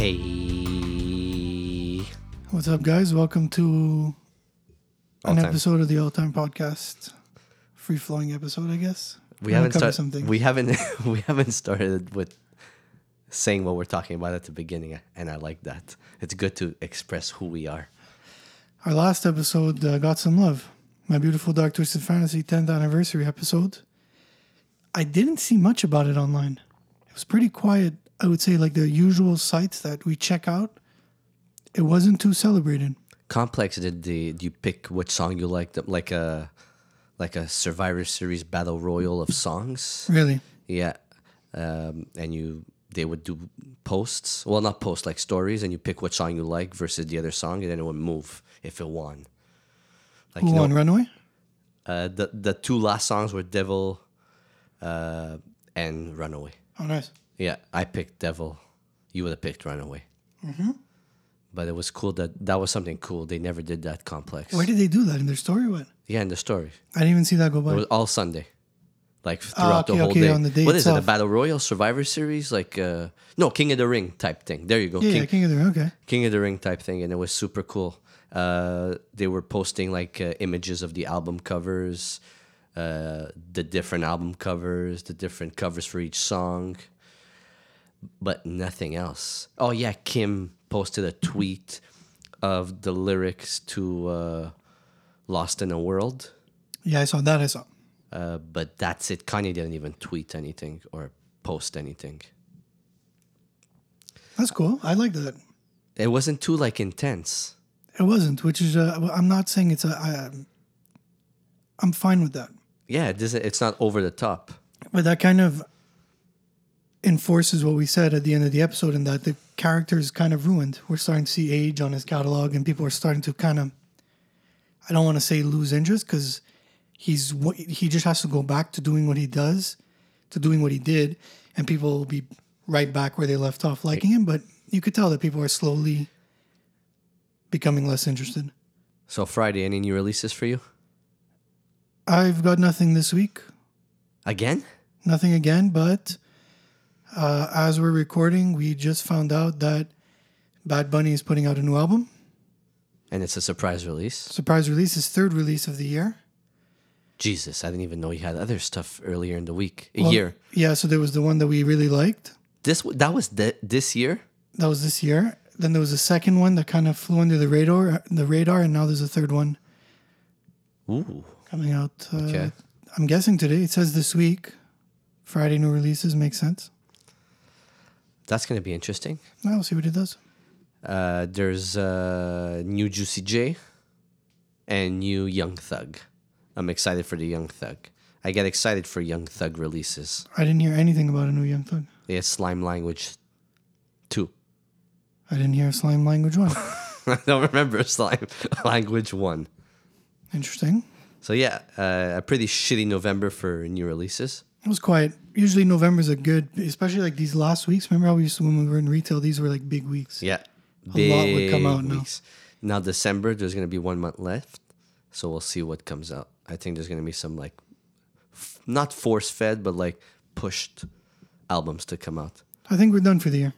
Hey. What's up, guys? Welcome to an episode of the All Time Podcast. Free-flowing episode, I guess. We haven't started with saying what we're talking about at the beginning, and I like that. It's good to express who we are. Our last episode got some love. My Beautiful Dark Twisted Fantasy 10th anniversary episode. I didn't see much about it online. It was pretty quiet. I would say, like, the usual sites that we check out, it wasn't too celebrated. Complex did you pick which song you liked, like a Survivor Series battle royal of songs? Really? Yeah. And they would do posts. Well, not posts, like stories, and you pick which song you like versus the other song, and then it would move if it won. Like, who won Runaway? The two last songs were Devil and Runaway. Oh, nice. Yeah, I picked Devil. You would have picked Runaway. Mm-hmm. But it was cool that was something cool. They never did that, Complex. Why did they do that? In their story or what? Yeah, in the story. I didn't even see that go by. It was all Sunday. Like throughout the whole day. On the day what itself. Is it? A Battle Royal, Survivor Series? Like, King of the Ring type thing. There you go. Yeah, King of the Ring, okay. King of the Ring type thing, and it was super cool. They were posting, like, images of the album covers, the different album covers, the different covers for each song. But nothing else. Oh, yeah, Kim posted a tweet of the lyrics to Lost in a World. Yeah, I saw. But that's it. Kanye didn't even tweet anything or post anything. That's cool. I like that. It wasn't too, like, intense. It wasn't, which is... I'm not saying it's... I'm fine with that. Yeah, it's not over the top. But that kind of... enforces what we said at the end of the episode, in that the character is kind of ruined. We're starting to see age on his catalog, and people are starting to kind of, I don't want to say lose interest, because he just has to go back to doing what he does, to doing what he did, and people will be right back where they left off liking him. But you could tell that people are slowly becoming less interested. So Friday, any new releases for you? I've got nothing this week. Again? Nothing again, but... as we're recording, we just found out that Bad Bunny is putting out a new album. And it's a surprise release. Surprise release, his third release of the year. Jesus, I didn't even know he had other stuff earlier in the week. A year. Yeah, so there was the one that we really liked. That was this year? That was this year. Then there was a second one that kind of flew under the radar, and now there's a third one. Ooh. Coming out, okay. I'm guessing today. It says this week. Friday, new releases. Makes sense. That's going to be interesting. I'll see what it does. There's new Juicy J and new Young Thug. I'm excited for the Young Thug. I get excited for Young Thug releases. I didn't hear anything about a new Young Thug. Yeah, Slime Language 2. I didn't hear Slime Language 1. I don't remember Slime Language 1. Interesting. So yeah, a pretty shitty November for new releases. It was quiet. Usually November's a good, especially like these last weeks. Remember how we used to, when we were in retail, these were like big weeks. Yeah. A lot would come out weeks. Now December, there's going to be 1 month left. So we'll see what comes out. I think there's going to be some, like, not force-fed, but like pushed albums to come out. I think we're done for the year.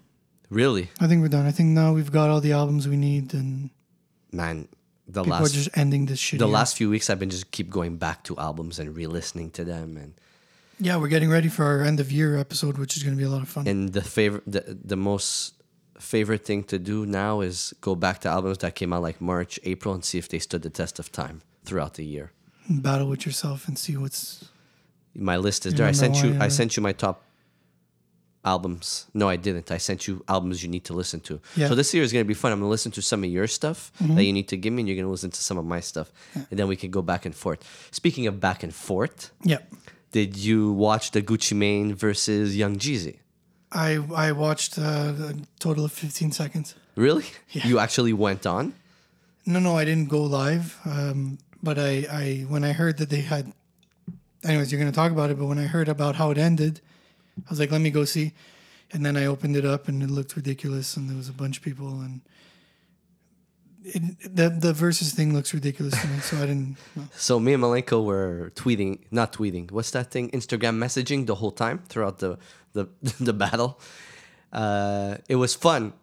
Really? I think we're done. I think now we've got all the albums we need, and... Man, the last few weeks I've been just keep going back to albums and re-listening to them, and... Yeah, we're getting ready for our end of year episode, which is going to be a lot of fun. And the most favorite thing to do now is go back to albums that came out like March, April, and see if they stood the test of time throughout the year. Battle with yourself and see what's. My list is there. I sent you my top albums. No, I didn't. I sent you albums you need to listen to. Yeah. So this year is going to be fun. I'm going to listen to some of your stuff that you need to give me, and you're going to listen to some of my stuff, and then we can go back and forth. Speaking of back and forth. Yeah. Did you watch the Gucci Mane versus Young Jeezy? I watched a total of 15 seconds. Really? Yeah. You actually went on? No, I didn't go live. But I when I heard that they had... Anyways, you're going to talk about it, but when I heard about how it ended, I was like, let me go see. And then I opened it up, and it looked ridiculous, and there was a bunch of people, and... The versus thing looks ridiculous to me, so I didn't know. So me and Malenko were Instagram messaging the whole time throughout the battle. It was fun.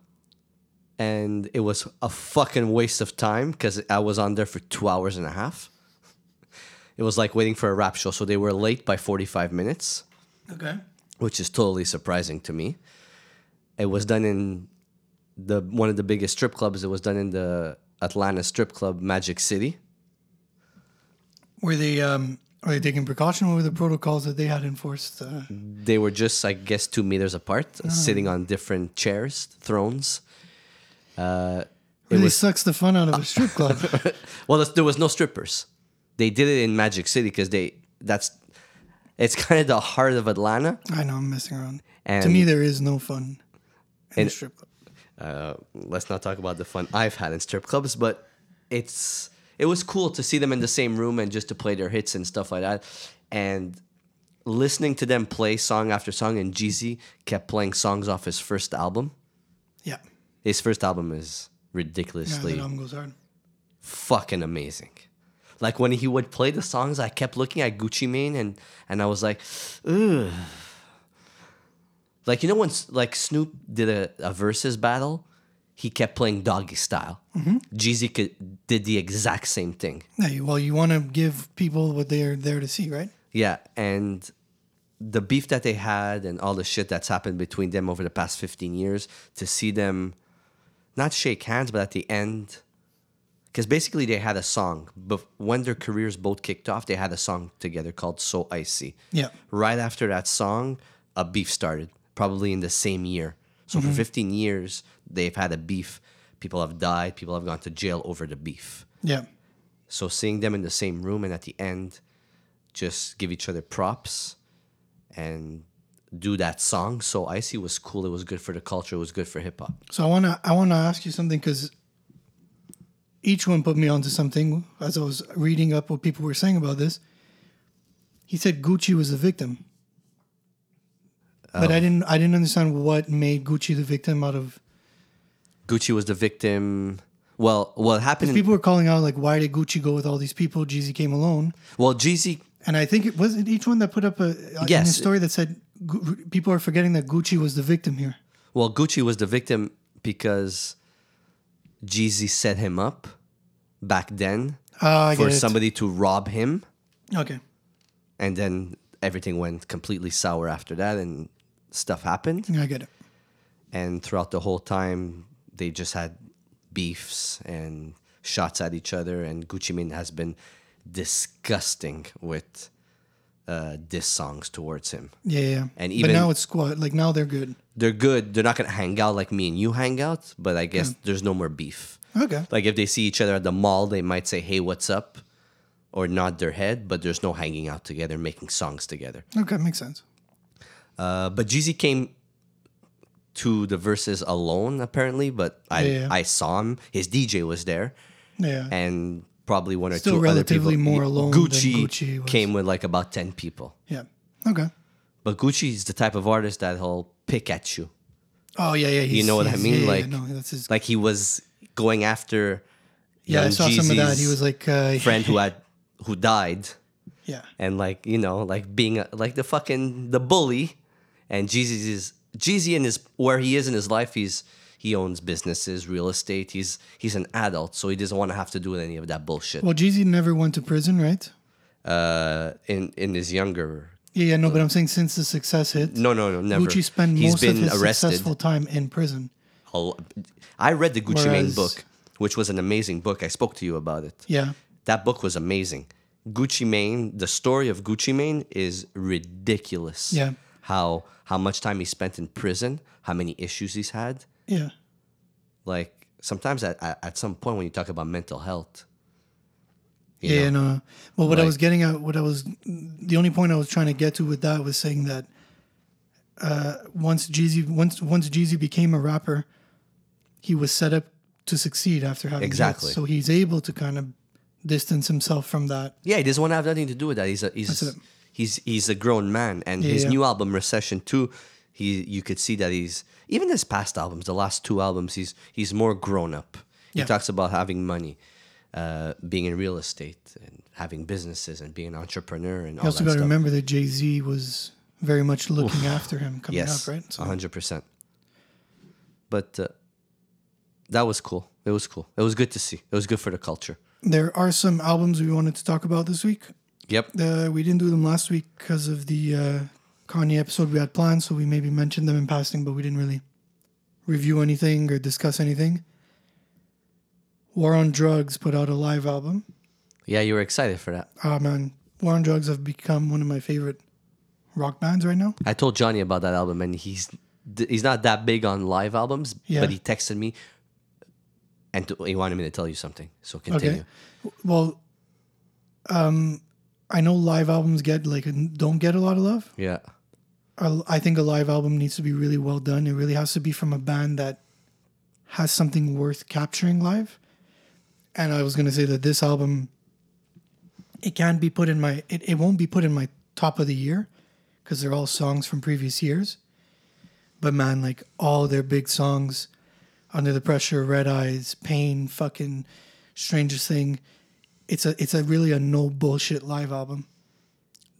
and it was a fucking waste of time because I was on there for 2.5 hours. It was like waiting for a rap show, so they were late by 45 minutes. Okay. Which is totally surprising to me. It was done in the one of the biggest strip clubs. It was done in the Atlanta strip club, Magic City. Were they are they taking precaution? What were the protocols that they had enforced? They were just, I guess, 2 meters apart, sitting on different chairs, thrones. It really sucks the fun out of a strip club. Well, there was no strippers. They did it in Magic City because it's kind of the heart of Atlanta. I know, I'm messing around. And to me, there is no fun in a strip club. Let's not talk about the fun I've had in strip clubs, but it was cool to see them in the same room and just to play their hits and stuff like that. And listening to them play song after song, and Jeezy kept playing songs off his first album. Yeah. His first album is ridiculously... Yeah, that album goes hard. Fucking amazing. Like, when he would play the songs, I kept looking at Gucci Mane, and I was like, ugh. Like, you know when, like, Snoop did a versus battle? He kept playing Doggy Style. Mm-hmm. Jeezy did the exact same thing. Yeah, well, you want to give people what they're there to see, right? Yeah, and the beef that they had and all the shit that's happened between them over the past 15 years, to see them not shake hands, but at the end, because basically they had a song. But when their careers both kicked off, they had a song together called So Icy. Yeah. Right after that song, a beef started, probably in the same year. So for 15 years, they've had a beef. People have died. People have gone to jail over the beef. Yeah. So seeing them in the same room and at the end, just give each other props and do that song, So Icy, was cool. It was good for the culture. It was good for hip-hop. So I wanna ask you something, because each one put me onto something as I was reading up what people were saying about this. He said Gucci was the victim. But I didn't understand what made Gucci the victim out of... Gucci was the victim... Well, what happened... People were calling out, like, why did Gucci go with all these people? Jeezy came alone. Well, Jeezy... And I think it wasn't each one that put up in his story that said people are forgetting that Gucci was the victim here. Well, Gucci was the victim because Jeezy set him up back then for somebody to rob him. Okay. And then everything went completely sour after that, and stuff happened. I get it. And throughout the whole time, they just had beefs and shots at each other. And Gucci Mane has been disgusting with diss songs towards him. Yeah, yeah. And even, but now it's squad. Like, now they're good. They're good. They're not going to hang out like me and you hang out, but I guess there's no more beef. Okay. Like, if they see each other at the mall, they might say, hey, what's up? Or nod their head, but there's no hanging out together, making songs together. Okay, makes sense. But Jeezy came to the verses alone, apparently, but I saw him. His DJ was there. Yeah. And probably one or two other people. Still relatively more alone than Gucci came with, like, about 10 people. Yeah. Okay. But Gucci is the type of artist that he'll pick at you. Oh, yeah, yeah. You know what I mean? Yeah, like, yeah, no, that's his... like, he was going after... Yeah, I saw Jeezy's some of that. He was like... friend who died, yeah, and, like, you know, like being like the fucking the bully, and Jeezy in his where he is in his life, he owns businesses, real estate. He's an adult, so he doesn't want to have to do with any of that bullshit. Well, Jeezy never went to prison, right? In his younger, yeah, no, but I'm saying since the success hit, no, never. Gucci spent most of his successful time in prison. I read the Gucci Mane book, which was an amazing book. I spoke to you about it. Yeah. That book was amazing. Gucci Mane, the story of Gucci Mane is ridiculous. Yeah. How much time he spent in prison, how many issues he's had. Yeah. Like, sometimes at some point when you talk about mental health. You know? Well, what, like, I was getting at, the only point I was trying to get to with that was saying that once Jeezy became a rapper, he was set up to succeed after having hits. So he's able to kind of distance himself from that. Yeah, he doesn't want to have nothing to do with that. He's a grown man, and his new album Recession 2, you could see that he's, even his past albums, the last two albums, he's more grown up. Yeah. He talks about having money, being in real estate, and having businesses, and being an entrepreneur, and all that. You also got to remember that Jay-Z was very much looking after him coming up, right? So. 100%. But that was cool. It was cool. It was good to see. It was good for the culture. There are some albums we wanted to talk about this week. Yep. We didn't do them last week because of the Kanye episode we had planned, so we maybe mentioned them in passing, but we didn't really review anything or discuss anything. War on Drugs put out a live album. Yeah, you were excited for that. Oh, man. War on Drugs have become one of my favorite rock bands right now. I told Johnny about that album, and he's not that big on live albums, but he texted me, and he wanted me to tell you something, so continue. Okay. Well, I know live albums don't get a lot of love. Yeah. I think a live album needs to be really well done. It really has to be from a band that has something worth capturing live. And I was going to say that this album, it won't be put in my top of the year because they're all songs from previous years. But man, like all their big songs, Under the Pressure, Red Eyes, Pain, fucking Strangest Thing. It's a really a no bullshit live album.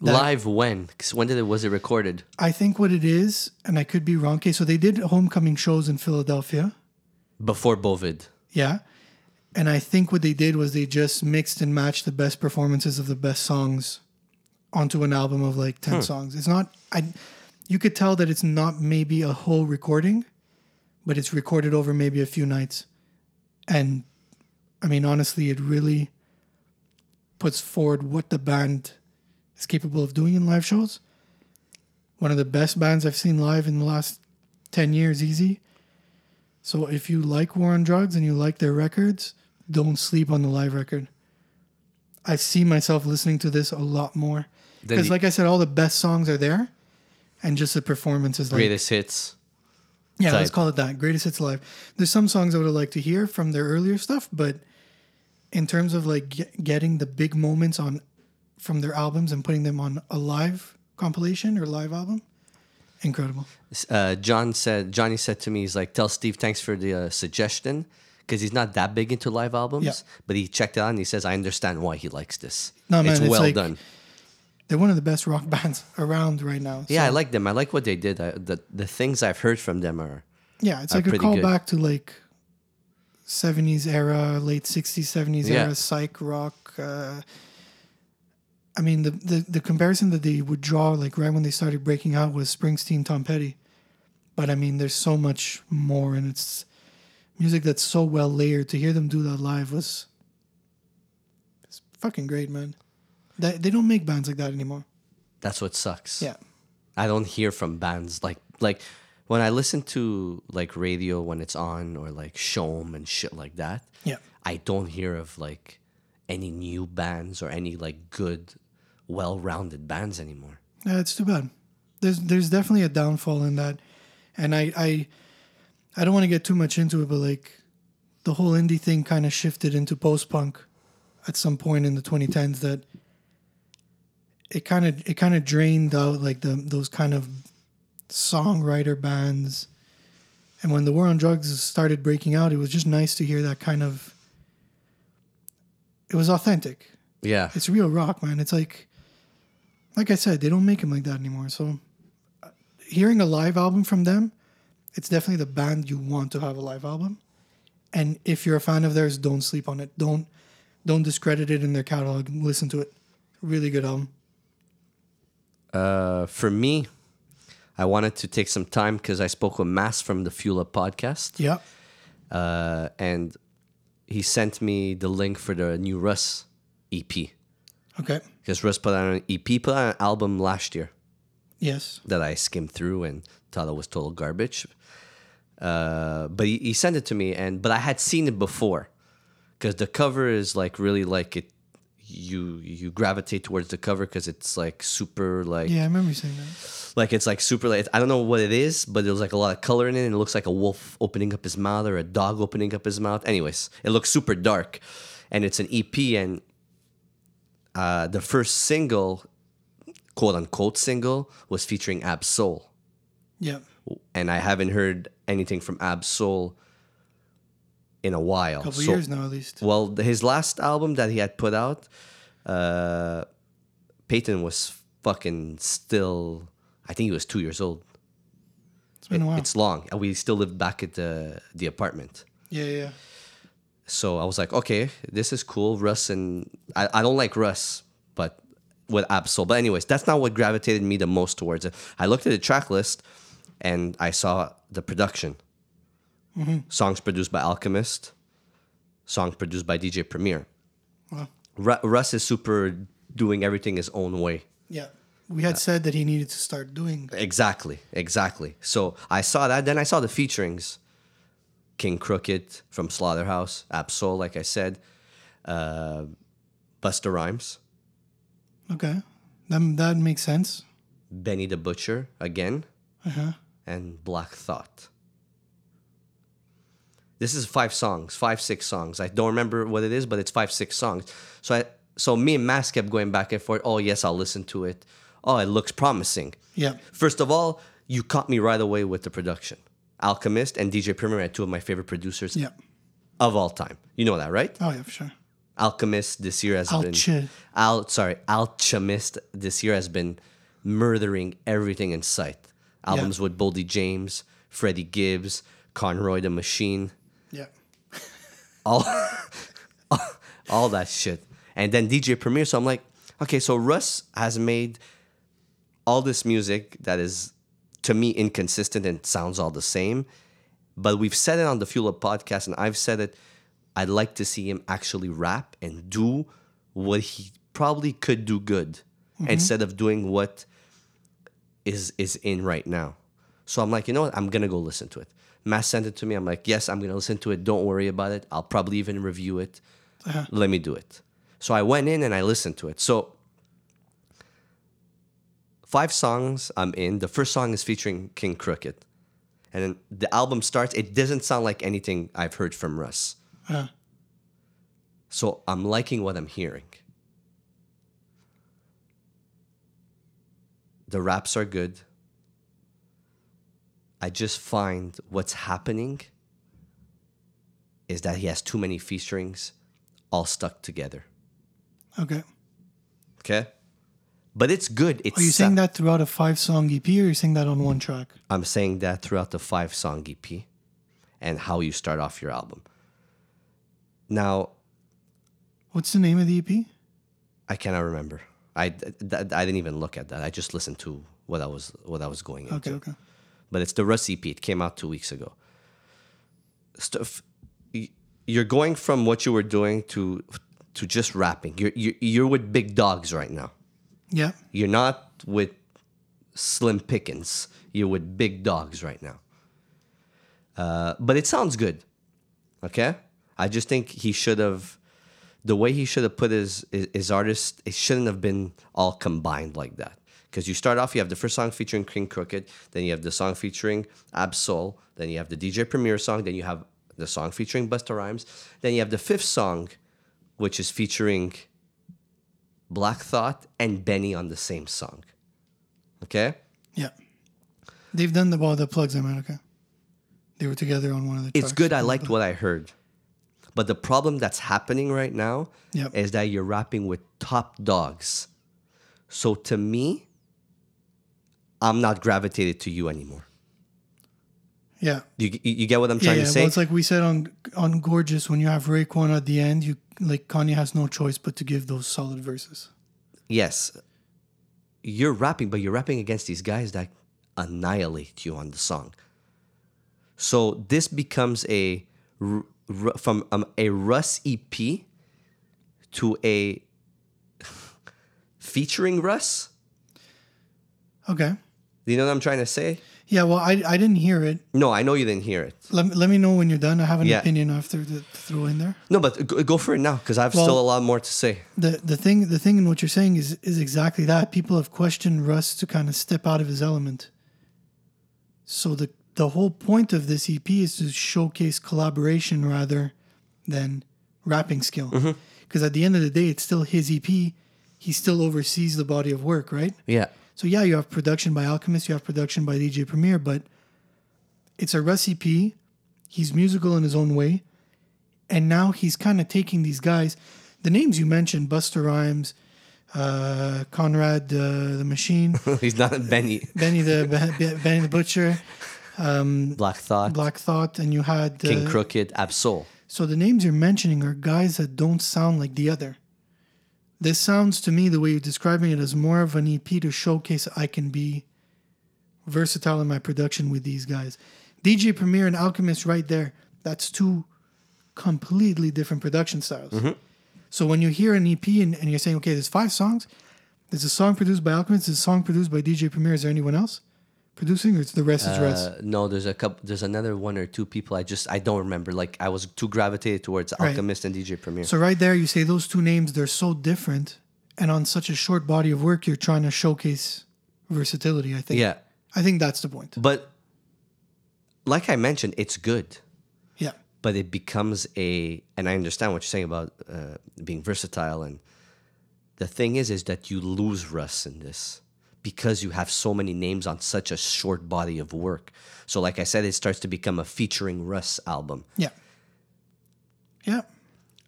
Live when? 'Cause when was it recorded? I think what it is, and I could be wrong. Okay, so they did homecoming shows in Philadelphia. Before COVID. Yeah. And I think what they did was they just mixed and matched the best performances of the best songs onto an album of like 10 songs. It's not... You could tell that it's not maybe a whole recording, but it's recorded over maybe a few nights. And I mean, honestly, it really puts forward what the band is capable of doing in live shows. One of the best bands I've seen live in the last 10 years, easy. So if you like War on Drugs and you like their records, don't sleep on the live record. I see myself listening to this a lot more. Because like I said, all the best songs are there. And just the performances. Greatest hits. Yeah, type. Let's call it that. Greatest hits live. There's some songs I would have liked to hear from their earlier stuff, but in terms of like getting the big moments from their albums and putting them on a live compilation or live album, incredible. Johnny said to me, he's like, tell Steve thanks for the suggestion, because he's not that big into live albums, but he checked it out and he says, I understand why he likes this. No, man, it's well done. They're one of the best rock bands around right now. So. Yeah, I like them. I like what they did. The things I've heard from them are it's like a callback to like 70s era, late 60s, 70s era, psych rock. I mean, the comparison that they would draw like right when they started breaking out was Springsteen, Tom Petty. But I mean, there's so much more, and it's music that's so well layered. To hear them do that live was fucking great, man. They don't make bands like that anymore. That's what sucks. Yeah. I don't hear from bands like when I listen to like radio when it's on or like Showm and shit like that. Yeah. I don't hear of like any new bands or any like good, well-rounded bands anymore. Yeah, it's too bad. There's definitely a downfall in that. And I don't want to get too much into it, but like the whole indie thing kind of shifted into post-punk at some point in the 2010s that It kind of drained out like those kind of songwriter bands, and when the War on Drugs started breaking out, it was just nice to hear that kind of. It was authentic. Yeah, it's real rock, man. It's like I said, they don't make them like that anymore. So, hearing a live album from them, it's definitely the band you want to have a live album, and if you're a fan of theirs, don't sleep on it. Don't discredit it in their catalog. Listen to it. Really good album. For me, I wanted to take some time because I spoke with Mass from the Fuel Up podcast. Yeah. And he sent me the link for the new Russ EP. Okay. Because Russ put out an album last year. Yes. That I skimmed through and thought it was total garbage. But he sent it to me, but I had seen it before because the cover is like really like it. You gravitate towards the cover because it's like super like... Yeah, I remember you saying that. Like it's like super like... I don't know what it is, but there's like a lot of color in it and it looks like a wolf opening up his mouth or a dog opening up his mouth. Anyways, it looks super dark and it's an EP and the first single, quote unquote single, was featuring Ab-Soul. Yeah. And I haven't heard anything from Ab-Soul in a while. A couple years now, at least. Well, his last album that he had put out, Peyton was fucking still... I think he was 2 years old. It's been a while. It's long. And we still lived back at the apartment. Yeah, yeah. So I was like, okay, this is cool. Russ and... I don't like Russ, but with Ab-Soul. But anyways, that's not what gravitated me the most towards it. I looked at the track list and I saw the production. Mm-hmm. Songs produced by Alchemist. Songs produced by DJ Premier. Wow. Russ is super doing everything his own way. Yeah. We had said that he needed to start doing that. Exactly. So I saw that. Then I saw the featurings. King Crooked from Slaughterhouse, Ab-Soul, like I said, Busta Rhymes. Okay, that makes sense. Benny the Butcher again, and Black Thought. This is 5 songs, 5-6 songs. I don't remember what it is, but it's 5-6 songs. So me and Mass kept going back and forth. Oh yes, I'll listen to it. Oh, it looks promising. Yeah. First of all, you caught me right away with the production. Alchemist and DJ Premier are two of my favorite producers of all time. You know that, right? Oh, yeah, for sure. Alchemist this year has been... Alchemist this year has been murdering everything in sight. Albums with Boldy James, Freddie Gibbs, Conroy the Machine. Yeah. all that shit. And then DJ Premier. So I'm like, okay, so Russ has made all this music that is... to me, inconsistent and sounds all the same. But we've said it on the Fuel Up podcast, and I've said it. I'd like to see him actually rap and do what he probably could do good instead of doing what is in right now. So I'm like, you know what? I'm going to go listen to it. Matt sent it to me. I'm like, yes, I'm going to listen to it. Don't worry about it. I'll probably even review it. Let me do it. So I went in and I listened to it. So 5 songs I'm in. The first song is featuring King Crooked. And then the album starts. It doesn't sound like anything I've heard from Russ. So I'm liking what I'm hearing. The raps are good. I just find what's happening is that he has too many featurings all stuck together. Okay? But it's good. Are you saying that throughout a 5-song EP, or you're saying that on one track? I'm saying that throughout the 5-song EP and how you start off your album. Now, what's the name of the EP? I cannot remember. I didn't even look at that. I just listened to what I was going into. Okay. But it's the Russ EP. It came out 2 weeks ago. Stuff. You're going from what you were doing to just rapping. You're with big dogs right now. Yeah. You're not with slim pickings. You're with big dogs right now. But it sounds good. Okay? I just think he should have... the way he should have put his artist, it shouldn't have been all combined like that. Because you start off, you have the first song featuring King Crooked, then you have the song featuring Ab-Soul, then you have the DJ Premier song, then you have the song featuring Busta Rhymes, then you have the 5th song, which is featuring... Black Thought and Benny on the same song. Okay? Yeah. They've done the plugs in America. They were together on one of the tracks. It's good. I liked what I heard. But the problem that's happening right now is that you're rapping with top dogs. So to me, I'm not gravitated to you anymore. Yeah. You get what I'm trying to say? Well, it's like we said on Gorgeous, when you have Raekwon at the end, Kanye has no choice but to give those solid verses. Yes. You're rapping, but you're rapping against these guys that annihilate you on the song. So this becomes a Russ EP to a featuring Russ. Okay. You know what I'm trying to say? Yeah, well, I didn't hear it. No, I know you didn't hear it. Let me know when you're done. I have an opinion after to throw in there. No, but go for it now, because I have still a lot more to say. The thing in what you're saying is exactly that. People have questioned Russ to kind of step out of his element. So the whole point of this EP is to showcase collaboration rather than rapping skill. Because at the end of the day, it's still his EP. He still oversees the body of work, right? Yeah. So yeah, you have production by Alchemist, you have production by DJ Premier, but it's a recipe. He's musical in his own way. And now he's kind of taking these guys, the names you mentioned, Busta Rhymes, Conrad the Machine. He's not Benny. Benny the Butcher. Black Thought, and you had King Crooked, Ab-Soul. So the names you're mentioning are guys that don't sound like the other. This sounds to me, the way you're describing it, as more of an EP to showcase I can be versatile in my production with these guys. DJ Premier and Alchemist right there, that's two completely different production styles. Mm-hmm. So when you hear an EP and you're saying, okay, there's 5 songs, there's a song produced by Alchemist, there's a song produced by DJ Premier, is there anyone else producing, or the rest is Russ? No, there's a couple. There's another one or two people. I don't remember. Like, I was too gravitated towards Alchemist and DJ Premier. So right there, you say those two names, they're so different, and on such a short body of work, you're trying to showcase versatility, I think. Yeah. I think that's the point. But like I mentioned, it's good. Yeah. But it becomes and I understand what you're saying about being versatile, and the thing is that you lose Russ in this, because you have so many names on such a short body of work. So like I said, it starts to become a featuring Russ album. Yeah. Yeah.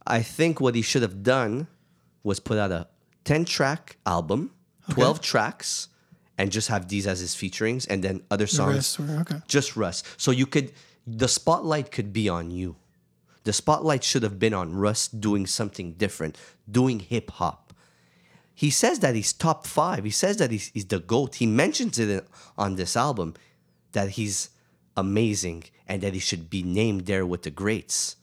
I think what he should have done was put out a 10-track album, 12 tracks, and just have these as his featurings, and then other songs, just Russ. So the spotlight could be on you. The spotlight should have been on Russ doing something different, doing hip-hop. He says that he's top 5. He says that he's the GOAT. He mentions it on this album that he's amazing and that he should be named there with the greats.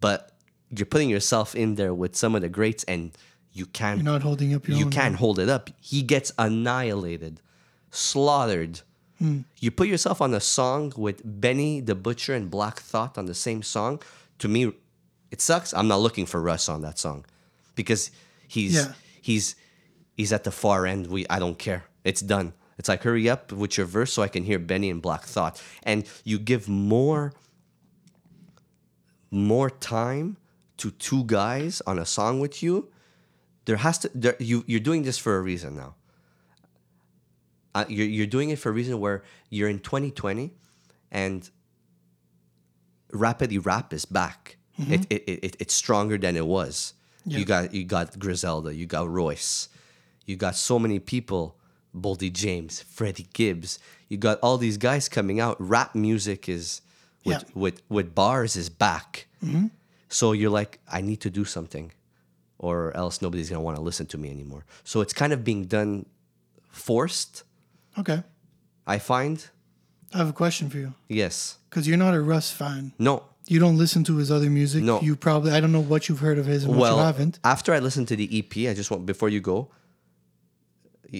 But you're putting yourself in there with some of the greats, and you can't. You're not holding up your own. You can't hold it up. He gets annihilated, slaughtered. You put yourself on a song with Benny the Butcher and Black Thought on the same song. To me, it sucks. I'm not looking for Russ on that song, because he's. Yeah. He's at the far end. I don't care. It's done. It's like, hurry up with your verse so I can hear Benny and Black Thought. And you give more time to two guys on a song with you. You're doing this for a reason now. You're doing it for a reason where you're in 2020 and Rapidly Rap is back. Mm-hmm. It's stronger than it was. Yeah. You got Griselda, you got Royce, you got so many people, Boldy James, Freddie Gibbs, you got all these guys coming out. Rap music is with bars is back. Mm-hmm. So you're like, I need to do something, or else nobody's gonna want to listen to me anymore. So it's kind of being done forced. Okay. I find. I have a question for you. Yes. Because you're not a Russ fan. No. You don't listen to his other music. No. You probably, I don't know what you've heard of his and what you haven't. After I listened to the EP, I just want, before you go,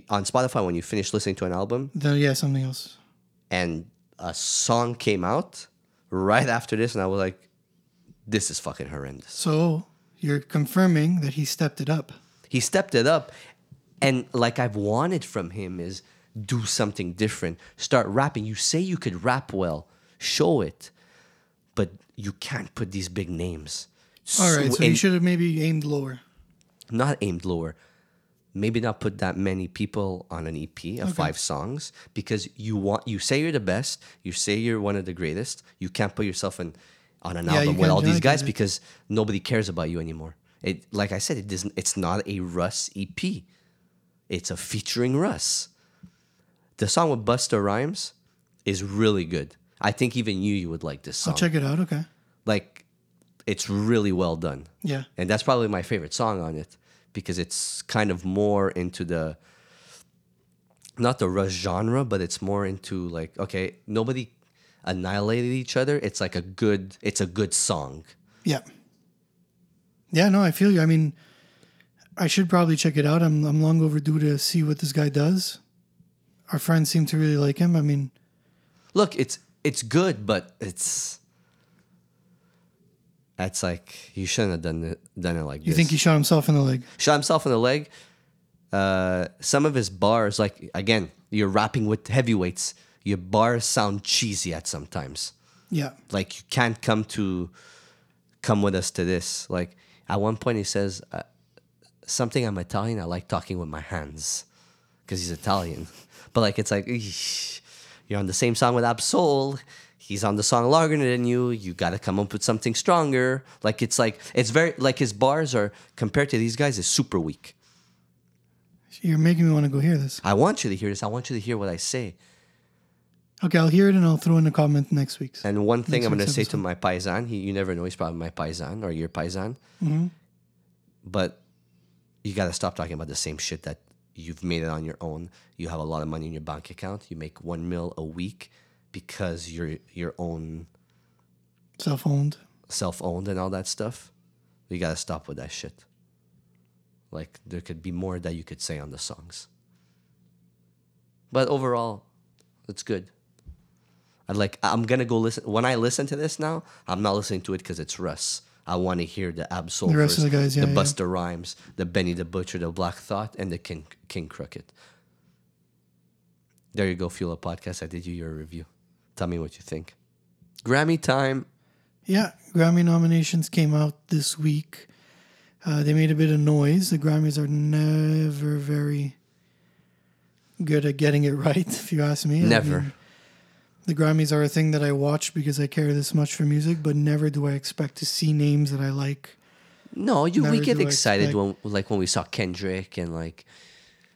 on Spotify, when you finish listening to an album. Something else. And a song came out right after this, and I was like, this is fucking horrendous. So you're confirming that he stepped it up. He stepped it up. And like I've wanted from him is do something different. Start rapping. You say you could rap well. Show it. But you can't put these big names. All right, so you should have maybe aimed lower. Not aimed lower. Maybe not put that many people on an EP of 5 songs, because you say you're the best, you say you're one of the greatest. You can't put yourself on an album with all these guys because nobody cares about you anymore. Like I said, it's not a Russ EP. It's a featuring Russ. The song with Busta Rhymes is really good. I think even you would like this song. I'll check it out, okay. Like, it's really well done. Yeah. And that's probably my favorite song on it, because it's kind of more into the, not the Russ genre, but it's more into like, okay, nobody annihilated each other. It's like a good song. Yeah. Yeah, no, I feel you. I mean, I should probably check it out. I'm long overdue to see what this guy does. Our friends seem to really like him. I mean. Look, it's good, but that's like, you shouldn't have done it like this. You think he shot himself in the leg? Shot himself in the leg. Some of his bars, like, again, you're rapping with heavyweights. Your bars sound cheesy at sometimes. Yeah. Like, you can't come with us to this. Like, at one point he says, something, I'm Italian, I like talking with my hands. Because he's Italian. But like, it's like, eesh. You're on the same song with Ab-Soul. He's on the song longer than you. You got to come up with something stronger. It's very, like, his bars are, compared to these guys, is super weak. You're making me want to go hear this. I want you to hear this. I want you to hear what I say. Okay, I'll hear it and I'll throw in a comment next week. And one thing I'm going to say to my paisan, you never know, he's probably my paisan or your paisan, mm-hmm. but you got to stop talking about the same shit that you've made it on your own. You have a lot of money in your bank account. You make $1 million a week because you're your own... Self-owned and all that stuff. You got to stop with that shit. Like, there could be more that you could say on the songs. But overall, it's good. I'm going to go listen. When I listen to this now, I'm not listening to it because it's Russ. I want to hear the Ab-Soul, the rest of the guys, the Busta Rhymes, the Benny the Butcher, the Black Thought, and the King Crooked. There you go, Fuel Up Podcast. I did you your review. Tell me what you think. Grammy time. Yeah, Grammy nominations came out this week. They made a bit of noise. The Grammys are never very good at getting it right, if you ask me. Never. I mean, the Grammys are a thing that I watch because I care this much for music, but never do I expect to see names that I like. No, we get excited when we saw Kendrick and like...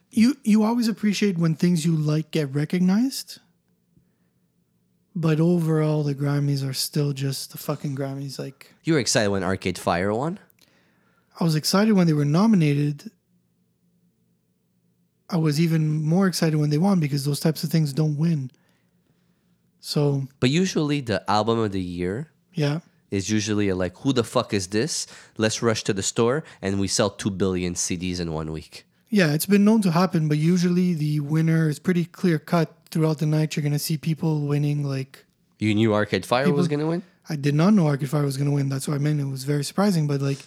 You always appreciate when things you like get recognized, but overall the Grammys are still just the fucking Grammys. Like, you were excited when Arcade Fire won? I was excited when they were nominated. I was even more excited when they won because those types of things don't win. So, but usually the album of the year is usually like, who the fuck is this? Let's rush to the store and we sell 2 billion CDs in 1 week. Yeah, it's been known to happen, but usually the winner is pretty clear cut throughout the night. You're going to see people winning like... You knew Arcade Fire was going to win? I did not know Arcade Fire was going to win. That's what I meant. It was very surprising, but like...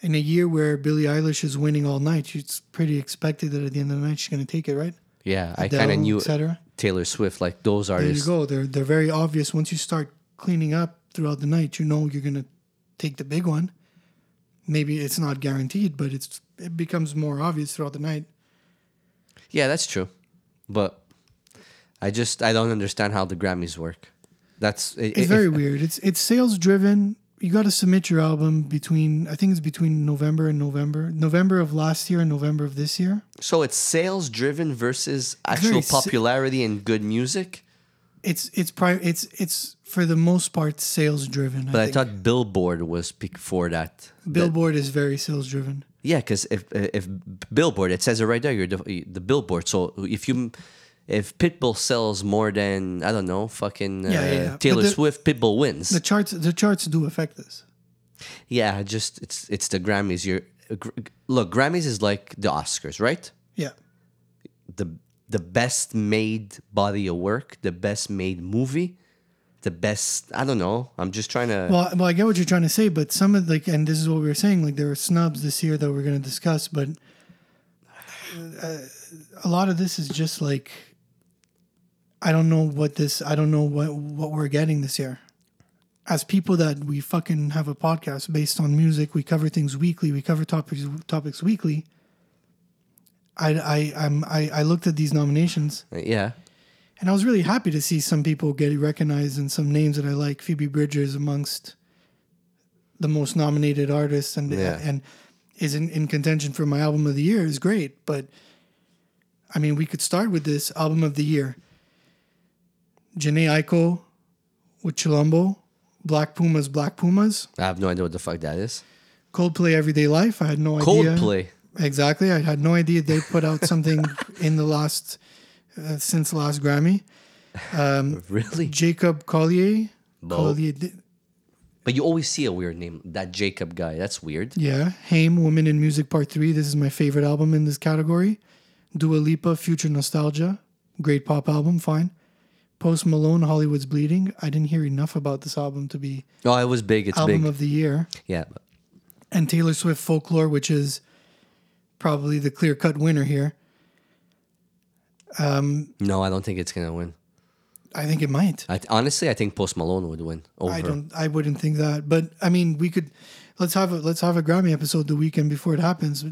In a year where Billie Eilish is winning all night, it's pretty expected that at the end of the night she's going to take it, right? Yeah, Adele, I kind of knew Taylor Swift, like those artists. There you go. They're very obvious. Once you start cleaning up throughout the night, you know you're going to take the big one. Maybe it's not guaranteed, but it becomes more obvious throughout the night. Yeah, that's true. But I don't understand how the Grammys work. It's very weird. It's sales-driven. You got to submit your album between November of last year and November of this year. So it's sales driven versus actual popularity and good music. It's for the most part sales driven. But I thought Billboard was for that. Billboard is very sales driven. Yeah, because if Billboard, it says it right there. You're the Billboard. So if Pitbull sells more than, I don't know, fucking Taylor Swift, Pitbull wins. The charts do affect this. Yeah, just it's the Grammys. Look, Grammys is like the Oscars, right? Yeah. The best made body of work, the best made movie, the best, I don't know. I'm just trying to... Well, I get what you're trying to say, but some of and this is what we were saying, like there are snubs this year that we're going to discuss, but a lot of this is just like... I don't know what we're getting this year. As people that we fucking have a podcast based on music, we cover things weekly, we cover topics weekly. I looked at these nominations. Yeah. And I was really happy to see some people get recognized and some names that I like. Phoebe Bridgers amongst the most nominated artists and is in contention for my album of the year is great. But I mean, we could start with this album of the year. Jhené Aiko with Chilombo, Black Pumas. I have no idea what the fuck that is. Coldplay, Everyday Life. I had no idea. Coldplay. Exactly. I had no idea they put out something since last Grammy. Really? Jacob Collier. But you always see a weird name, that Jacob guy. That's weird. Yeah. Haim, Women in Music Part 3. This is my favorite album in this category. Dua Lipa, Future Nostalgia. Great pop album. Fine. Post Malone, Hollywood's Bleeding. I didn't hear enough about this album to be... Oh, it was big. It's album big. Of the year. Yeah. And Taylor Swift, Folklore, which is probably the clear-cut winner here. No, I don't think it's going to win. I think it might. Honestly, I think Post Malone would win over. I wouldn't think that. But, I mean, we could... Let's have a Grammy episode the weekend before it happens.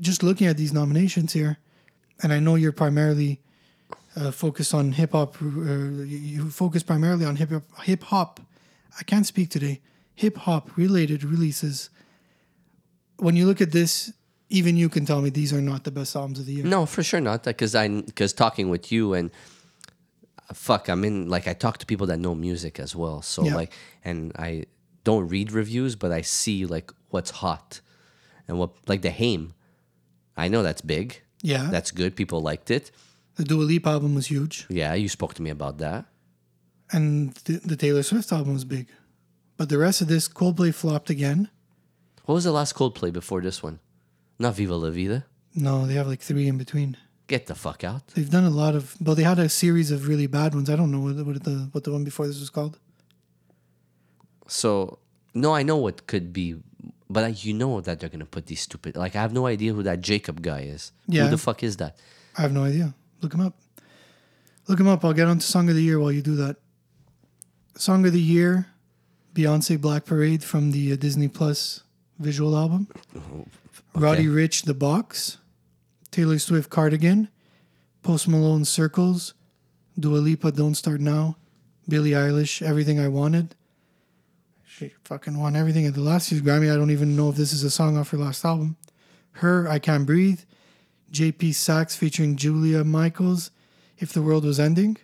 Just looking at these nominations here, and I know you're primarily... focus on hip hop. You focus primarily on hip hop. I can't speak today. Hip hop related releases. When you look at this, even you can tell me these are not the best albums of the year. No, for sure not. Because talking with you and fuck, I'm in, like, I talk to people that know music as well. So, yeah. Like, and I don't read reviews, but I see, like, what's hot. And what, like, the Haim, I know that's big. Yeah. That's good. People liked it. The Dua Lipa album was huge. Yeah, you spoke to me about that. And the Taylor Swift album was big. But the rest of this, Coldplay flopped again. What was the last Coldplay before this one? Not Viva La Vida. No, they have like three in between. Get the fuck out. They've done a lot of... Well, they had a series of really bad ones. I don't know what the one before this was called. So, no, I know what could be... But you know that they're going to put these stupid... Like, I have no idea who that Jacob guy is. Yeah. Who the fuck is that? I have no idea. Look him up. I'll get on to Song of the Year while you do that. Song of the Year, Beyonce, Black Parade from the Disney Plus visual album. Okay. Roddy Ricch, The Box. Taylor Swift, Cardigan. Post Malone, Circles. Dua Lipa, Don't Start Now. Billie Eilish, Everything I Wanted. She fucking won everything at the last year's Grammy. I don't even know if this is a song off her last album. Her, I Can't Breathe. JP Sachs featuring Julia Michaels, If the World Was Ending.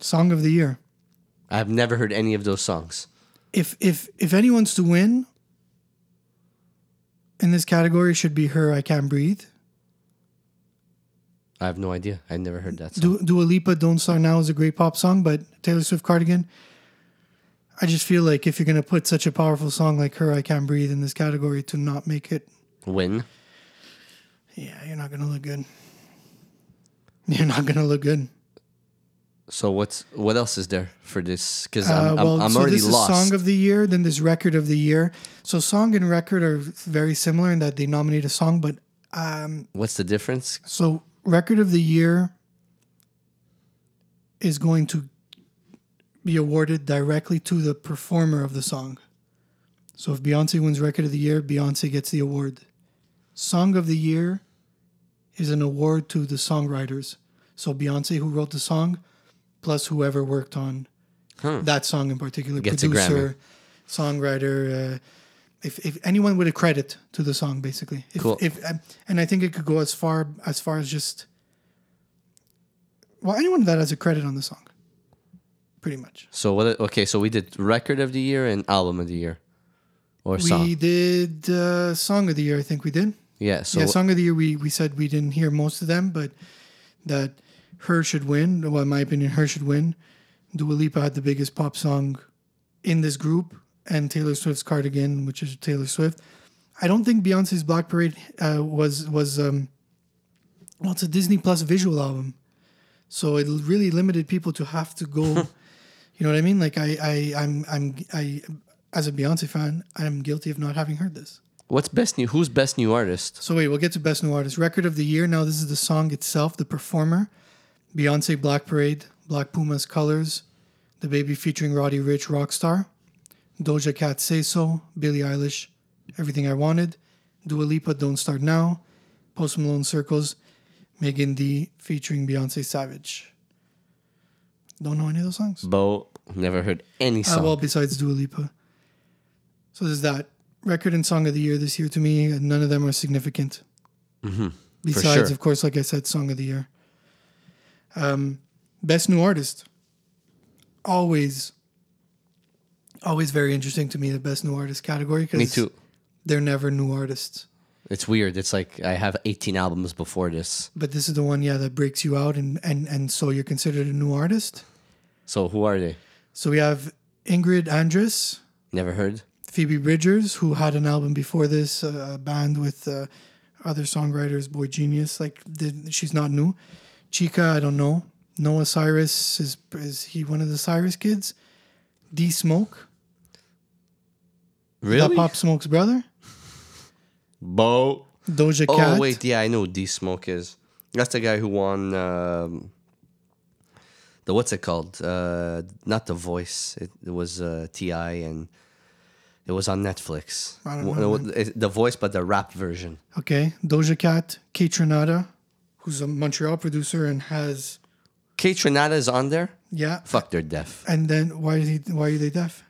Song of the Year. I've never heard any of those songs. If anyone's to win in this category, it should be Her, I Can't Breathe. I have no idea. I never heard that song. Dua Lipa, Don't Start Now is a great pop song, but Taylor Swift, Cardigan, I just feel like if you're going to put such a powerful song like Her, I Can't Breathe in this category to not make it win. Yeah, you're not going to look good. You're not going to look good. So what else is there for this? Because I'm already lost. So this is Song of the Year, then this Record of the Year. So song and record are very similar in that they nominate a song, but... what's the difference? So Record of the Year is going to be awarded directly to the performer of the song. So if Beyonce wins Record of the Year, Beyonce gets the award. Song of the Year is an award to the songwriters. So Beyonce, who wrote the song... plus whoever worked on that song in particular. Gets producer, songwriter, if anyone with a credit to the song, basically. Cool. And I think it could go as far as just... Well, anyone that has a credit on the song, pretty much. So, so we did Record of the Year and Album of the Year, or song. We did Song of the Year, I think we did. Yeah, so... Yeah, Song of the Year, we said we didn't hear most of them, but that... Her should win. Well, in my opinion, Her should win. Dua Lipa had the biggest pop song in this group, and Taylor Swift's Cardigan, which is Taylor Swift. I don't think Beyonce's Black Parade was it's a Disney Plus visual album, so it really limited people to have to go. You know what I mean? Like I'm as a Beyonce fan, I'm guilty of not having heard this. What's best new? Who's best new artist? So wait, we'll get to best new artist. Record of the Year. Now this is the song itself, the performer. Beyonce, Black Parade, Black Puma's Colors, The Baby featuring Roddy Ricch, Rockstar, Doja Cat, Say So, Billie Eilish, Everything I Wanted, Dua Lipa, Don't Start Now, Post Malone, Circles, Megan Thee featuring Beyonce, Savage. Don't know any of those songs. Bo, never heard any song. Well, besides Dua Lipa. So there's that. Record and Song of the Year this year to me, and none of them are significant. Mm-hmm. Besides, Of course, like I said, Song of the Year. Best new artist, always very interesting to me, the best new artist category, because they're never new artists. It's weird. It's like I have 18 albums before this, but this is the one that breaks you out and so you're considered a new artist. So who are they? So we have Ingrid Andress, never heard. Phoebe Bridgers, who had an album before this, a band with other songwriters, Boy Genius. Like she's not new. Chica, I don't know. Noah Cyrus, is he one of the Cyrus kids? D Smoke. Really? Is that Pop Smoke's brother? Bo. Doja Cat. Oh, wait, yeah, I know who D Smoke is. That's the guy who won what's it called? Not The Voice. It was T.I. and it was on Netflix. I don't know. The Voice, but the rap version. Okay. Doja Cat, Kate Renata. Who's a Montreal producer and has... Kate Renata is on there? Yeah. Fuck, they're deaf. And then why are they deaf?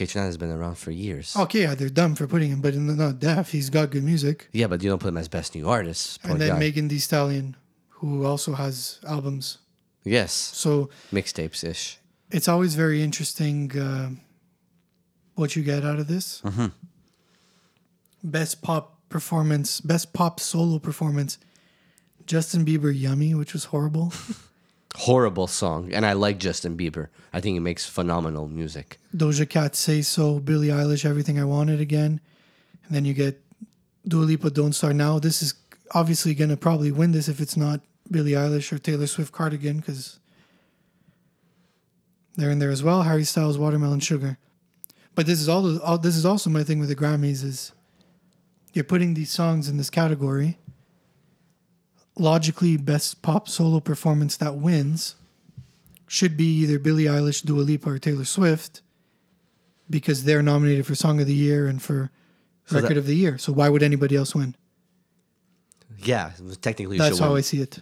Kitchener has been around for years. Okay, yeah, they're dumb for putting him, but not deaf. He's got good music. Yeah, but you don't put him as best new artist. And then Megan Thee Stallion, who also has albums. Yes. So mixtapes-ish. It's always very interesting what you get out of this. Mm-hmm. Best pop performance, best pop solo performance. Justin Bieber, Yummy, which was horrible. Horrible song. And I like Justin Bieber. I think he makes phenomenal music. Doja Cat, Say So. Billie Eilish, Everything I Wanted Again. And then you get Dua Lipa, Don't Start Now. This is obviously going to probably win this if it's not Billie Eilish or Taylor Swift, Cardigan, because they're in there as well. Harry Styles, Watermelon Sugar. But this is all. This is also my thing with the Grammys is you're putting these songs in this category. Logically, best pop solo performance that wins should be either Billie Eilish, Dua Lipa, or Taylor Swift because they're nominated for Song of the Year and for Record of the Year. So why would anybody else win? Yeah, technically you should win. That's how I see it.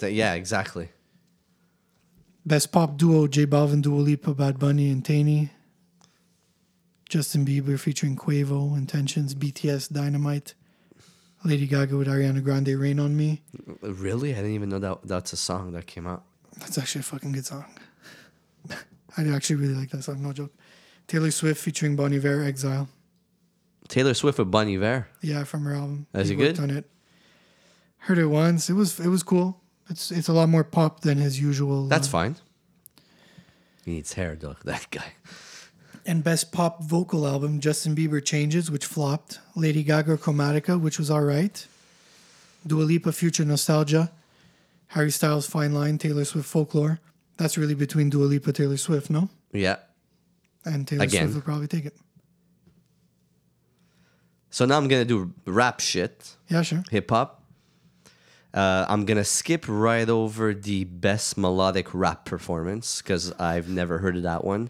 Yeah, exactly. Best pop duo, J Balvin, Dua Lipa, Bad Bunny, and Tani. Justin Bieber featuring Quavo, Intentions, BTS, Dynamite. Lady Gaga with Ariana Grande, Rain on Me. Really? I didn't even know that's a song that came out. That's actually a fucking good song. I actually really like that song, no joke. Taylor Swift featuring Bon Iver, Exile. Taylor Swift with Bon Iver? Yeah, from her album. Is it good? He worked on it. Heard it once. It was cool. It's a lot more pop than his usual. That's fine. He needs hair, dog, that guy. And best pop vocal album, Justin Bieber, Changes, which flopped. Lady Gaga, Chromatica, which was all right. Dua Lipa, Future Nostalgia. Harry Styles, Fine Line. Taylor Swift, Folklore. That's really between Dua Lipa, Taylor Swift, no? Yeah. And Taylor Swift will probably take it. So now I'm going to do rap shit. Yeah, sure. Hip hop. I'm going to skip right over the best melodic rap performance because I've never heard of that one.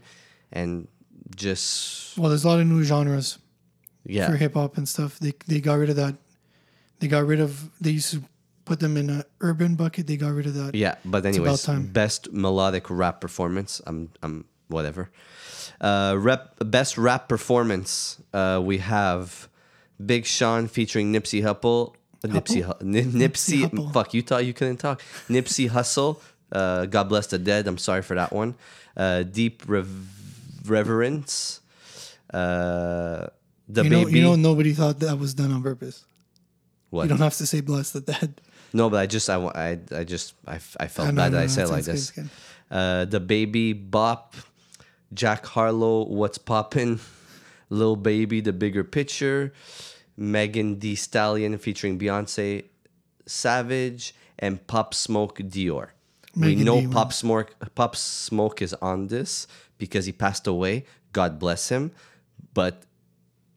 And... Well, there's a lot of new genres for hip-hop and stuff. They got rid of that. They used to put them in an urban bucket. They got rid of that. Yeah, but anyways, best melodic rap performance. I'm whatever. Best rap performance. We have Big Sean featuring Nipsey Hussle. Nipsey Hussle. Fuck, you thought you couldn't talk. Nipsey Hussle. God bless the dead. I'm sorry for that one. Deep Reverence, Baby. You know, nobody thought that was done on purpose. What? You don't have to say "bless the dead." No, but I said it like this. The Baby, Bop, Jack Harlow, What's Poppin', Lil Baby, The Bigger Picture, Megan Thee Stallion featuring Beyoncé, Savage, and Pop Smoke, Dior. Pop Smoke is on this because he passed away. God bless him. But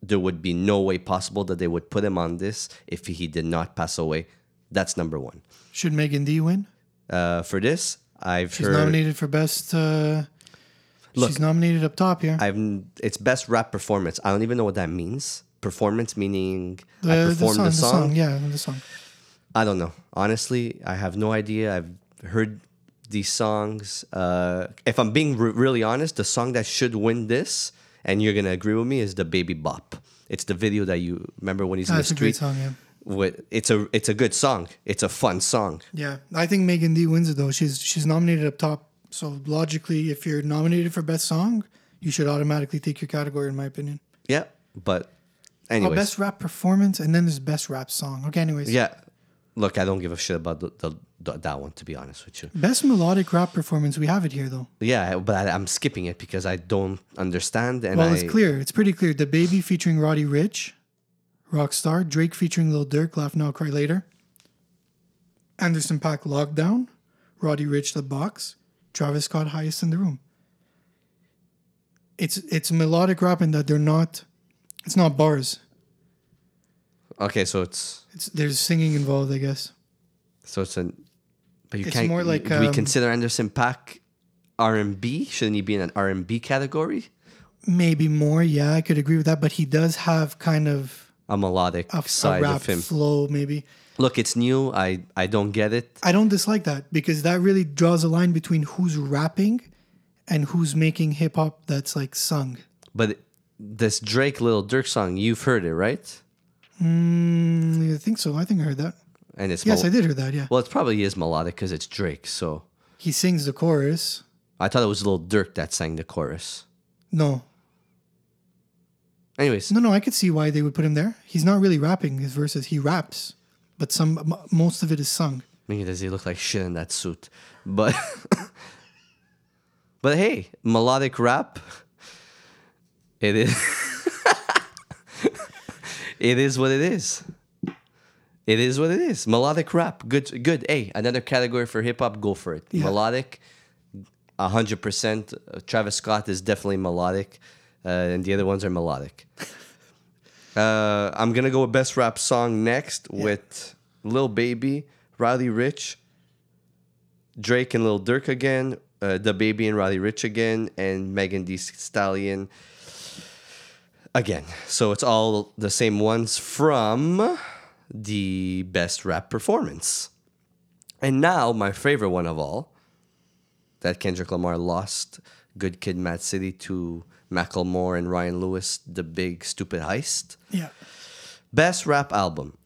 there would be no way possible that they would put him on this if he did not pass away. That's number one. Should Megan Thee win? For this, She's nominated for best... she's nominated up top here. It's best rap performance. I don't even know what that means. Performance meaning I performed the song. Yeah, the song. I don't know. Honestly, I have no idea. I've heard these songs. If I'm being really honest, the song that should win this, and you're gonna agree with me, is the Baby Bop. It's the video that you remember when he's in the street. That's a great song, yeah. It's a good song. It's a fun song. Yeah, I think Megan Thee wins it though. She's nominated up top. So logically, if you're nominated for best song, you should automatically take your category, in my opinion. Yeah, but anyways, best rap performance, and then there's best rap song. Okay, anyways. Yeah. Look, I don't give a shit about that one, to be honest with you. Best melodic rap performance, we have it here, though. Yeah, but I'm skipping it because I don't understand. And it's clear. It's pretty clear. The Baby featuring Roddy Ricch, Rockstar. Drake featuring Lil Durk, Laugh Now, Cry Later. Anderson .Paak, Lockdown. Roddy Ricch, The Box. Travis Scott, Highest in the Room. It's melodic rap in that it's not bars. Okay, so there's singing involved, I guess. So it's more like we consider Anderson .Paak R&B. Shouldn't he be in an R&B category? Maybe more. Yeah, I could agree with that. But he does have kind of a melodic side of him. Flow, maybe. Look, it's new. I don't get it. I don't dislike that because that really draws a line between who's rapping and who's making hip hop that's like sung. But this Drake Lil Durk song, you've heard it, right? I think so. I think I heard that. And it's yes, I did hear that, yeah. Well, it probably is melodic because it's Drake, so... He sings the chorus. I thought it was Lil Durk that sang the chorus. No. Anyways. No, I could see why they would put him there. He's not really rapping his verses. He raps, but most of it is sung. Maybe does he look like shit in that suit. But... But hey, melodic rap... It is... It is what it is. It is what it is. Melodic rap. Good. Hey, another category for hip-hop, go for it. Yeah. Melodic, 100%. Travis Scott is definitely melodic, and the other ones are melodic. I'm going to go with best rap song next with Lil Baby, Roddy Ricch, Drake and Lil Durk again, Da Baby and Roddy Ricch again, and Megan Thee Stallion again. So it's all the same ones from... the best rap performance. And now, my favorite one of all, that Kendrick Lamar lost Good Kid Mad City to Macklemore and Ryan Lewis, The Big Stupid Heist. Yeah. Best rap album.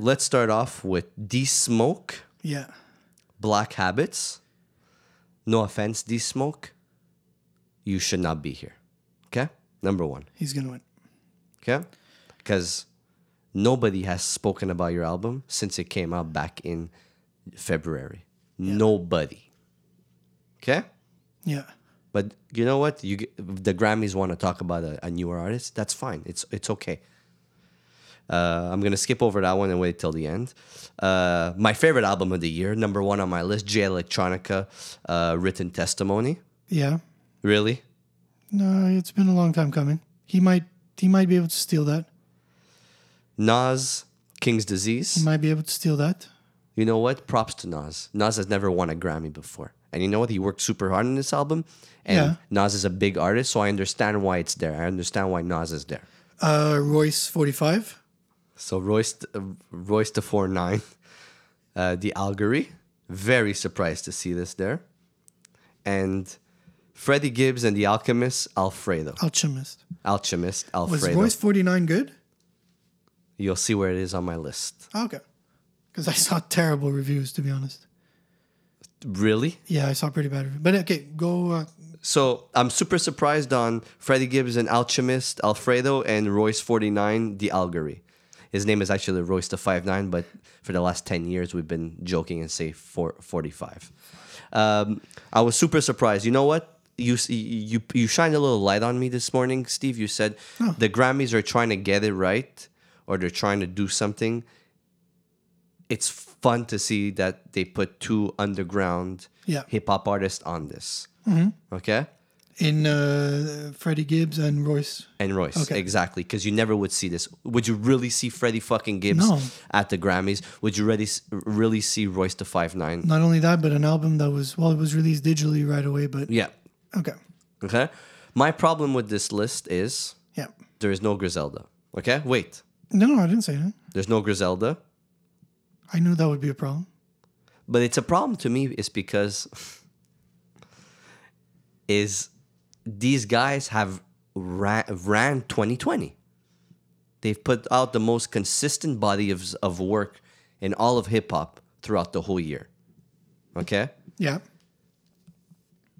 Let's start off with D Smoke. Yeah. Black Habits. No offense, D Smoke. You should not be here. Okay? Number one. He's going to win. Okay? Because... nobody has spoken about your album since it came out back in February. Yeah. Nobody. Okay? Yeah. But you know what? The Grammys want to talk about a newer artist. That's fine. It's okay. I'm going to skip over that one and wait till the end. My favorite album of the year, number one on my list, J Electronica, Written Testimony. Yeah. Really? No, it's been a long time coming. He might be able to steal that. Nas, King's Disease. He might be able to steal that. You know what? Props to Nas. Nas has never won a Grammy before. And you know what? He worked super hard on this album. And Nas is a big artist, so I understand why it's there. I understand why Nas is there. Royce 45. So Royce the 49. The Algory. Very surprised to see this there. And Freddie Gibbs and the Alchemist, Alfredo. Alchemist, Alfredo. Was Royce 49 good? You'll see where it is on my list. Okay. Because I saw terrible reviews, to be honest. Really? Yeah, I saw pretty bad reviews. But okay, go... So, I'm super surprised on Freddie Gibbs and Alchemist, Alfredo, and Royce 49, the Algory. His name is actually Royce the 59, but for the last 10 years, we've been joking and say 45. I was super surprised. You know what? You shined a little light on me this morning, Steve. You said the Grammys are trying to get it right, or they're trying to do something. It's fun to see that they put two underground hip-hop artists on this. Mm-hmm. Okay? In Freddie Gibbs and Royce. Okay. Exactly, because you never would see this. Would you really see Freddie fucking Gibbs at the Grammys? Would you really see Royce the 5'9"? Not only that, but an album that was, well, it was released digitally right away, but... Yeah. Okay? My problem with this list is there is no Griselda. Okay, wait. No, I didn't say that. There's no Griselda. I knew that would be a problem. But it's a problem to me is because is these guys have ran 2020. They've put out the most consistent body of work in all of hip-hop throughout the whole year. Okay? Yeah.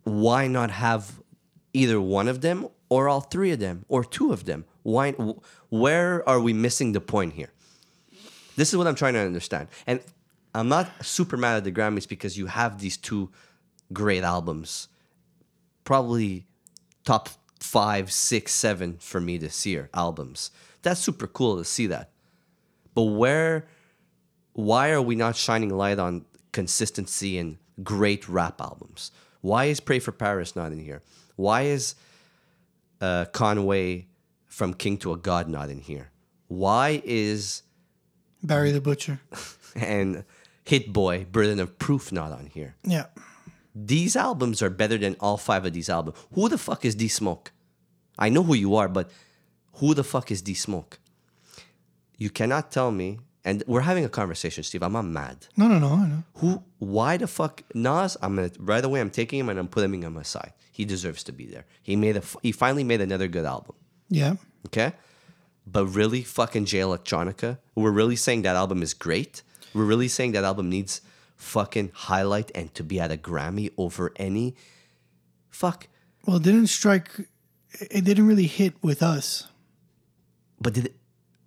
Why not have either one of them or all three of them or two of them? Where are we missing the point here? This is what I'm trying to understand. And I'm not super mad at the Grammys because you have these two great albums. Probably top 5, 6, 7 for me this year albums. That's super cool to see that. But why are we not shining light on consistency and great rap albums? Why is Pray for Paris not in here? Why is Conway... From King to a God not in here? Why is Barry the Butcher and Hit Boy Burden of Proof not on here? Yeah. These albums are better than all five of these albums. Who the fuck is D Smoke? I know who you are, but who the fuck is D Smoke? You cannot tell me And we're having a conversation, Steve. I'm not mad. No, I know. Why the fuck, Nas, right away, I'm taking him and I'm putting him aside. He deserves to be there. He finally made another good album. Yeah. Okay? But really, fucking Jay Electronica, we're really saying that album is great. We're really saying that album needs fucking highlight and to be at a Grammy over any fuck. Well, it didn't really hit with us. But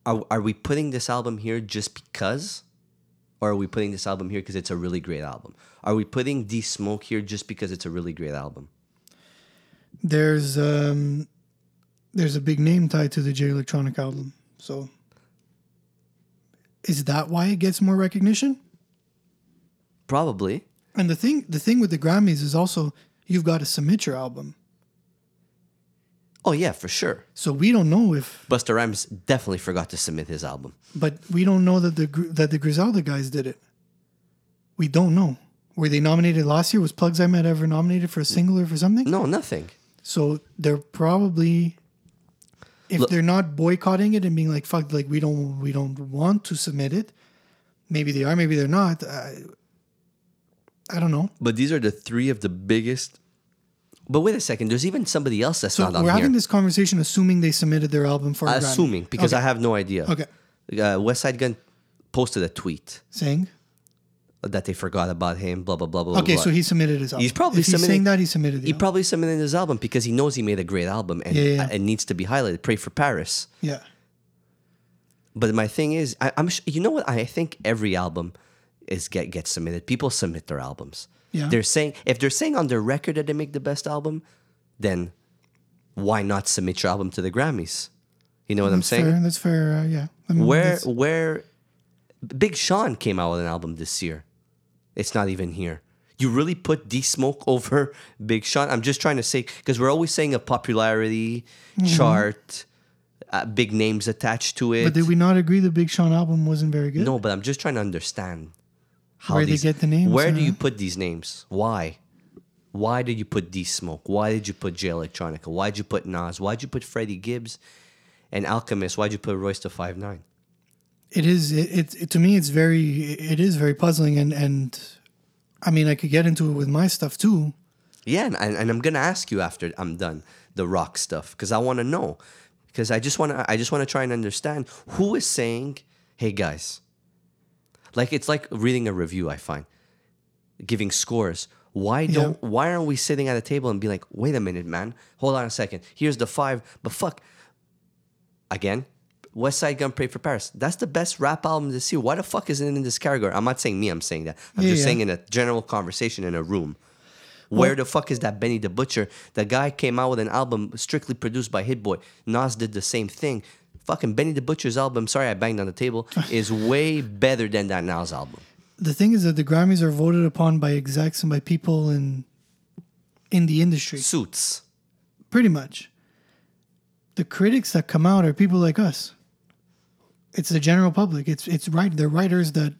are we putting this album here just because? Or are we putting this album here because it's a really great album? Are we putting D Smoke here just because it's a really great album? There's a big name tied to the Jay Electronica album. So is that why it gets more recognition? Probably. And the thing with the Grammys is also you've got to submit your album. Oh, yeah, for sure. So we don't know if... Busta Rhymes definitely forgot to submit his album. But we don't know that the Griselda guys did it. We don't know. Were they nominated last year? Was Plugs I Met ever nominated for a single or for something? No, nothing. So they're probably... If they're not boycotting it and being like, fuck, like, we don't want to submit it. Maybe they are, maybe they're not. I don't know. But these are the three of the biggest... But wait a second, there's even somebody else that's not on here. So we're having this conversation assuming they submitted their album for a Grammy. Assuming, because I have no idea. Okay. Westside Gun posted a tweet. Saying? That they forgot about him, blah, blah, blah, blah, blah. Okay, so he submitted his album. He probably submitted his album because he knows he made a great album and it needs to be highlighted. Pray for Paris. Yeah. But my thing is, you know what? I think every album gets submitted. People submit their albums. Yeah. If they're saying on their record that they make the best album, then why not submit your album to the Grammys? You know what I'm saying? Fair, that's fair. Yeah. I mean, where Big Sean came out with an album this year, it's not even here. You really put D Smoke over Big Sean? I'm just trying to say because we're always saying a popularity chart, big names attached to it. But did we not agree the Big Sean album wasn't very good? No, but I'm just trying to understand. Where do you get the names? Where do you put these names? Why? Why did you put D Smoke? Why did you put Jay Electronica? Why did you put Nas? Why did you put Freddie Gibbs and Alchemist? Why did you put Royce da 5'9"? To me, it is very puzzling, and I mean, I could get into it with my stuff too. Yeah, and I'm gonna ask you after I'm done the rock stuff because I want to know because I just want to try and understand who is saying, hey guys. Like it's like reading a review, I find, giving scores. Why aren't we sitting at a table and be like, wait a minute, man, hold on a second. Here's the 5, but fuck. Again, Westside Gun, Pray for Paris. That's the best rap album this year. Why the fuck isn't it in this category? I'm not saying me, I'm saying that. I'm just saying in a general conversation in a room. Where the fuck is that Benny the Butcher? The guy came out with an album strictly produced by Hit Boy. Nas did the same thing. Fucking Benny the Butcher's album, sorry I banged on the table, is way better than that Nas album. The thing is that the Grammys are voted upon by execs and by people in the industry. Suits. Pretty much. The critics that come out are people like us. It's the general public. It's right. They're writers that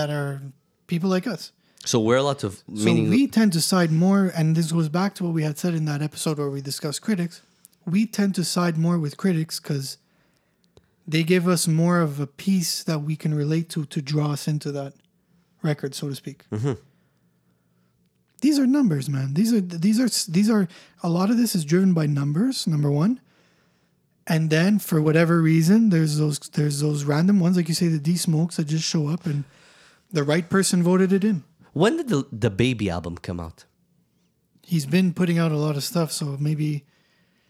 are people like us. So we're allowed to... So we tend to side more, and this goes back to what we had said in that episode where we discussed critics. We tend to side more with critics because... They give us more of a piece that we can relate to draw us into that record, so to speak. Mm-hmm. These are numbers, man. These are a lot of this is driven by numbers, number one. And then for whatever reason, there's those random ones, like you say, the D Smokes that just show up and the right person voted it in. When did the Baby album come out? He's been putting out a lot of stuff, so maybe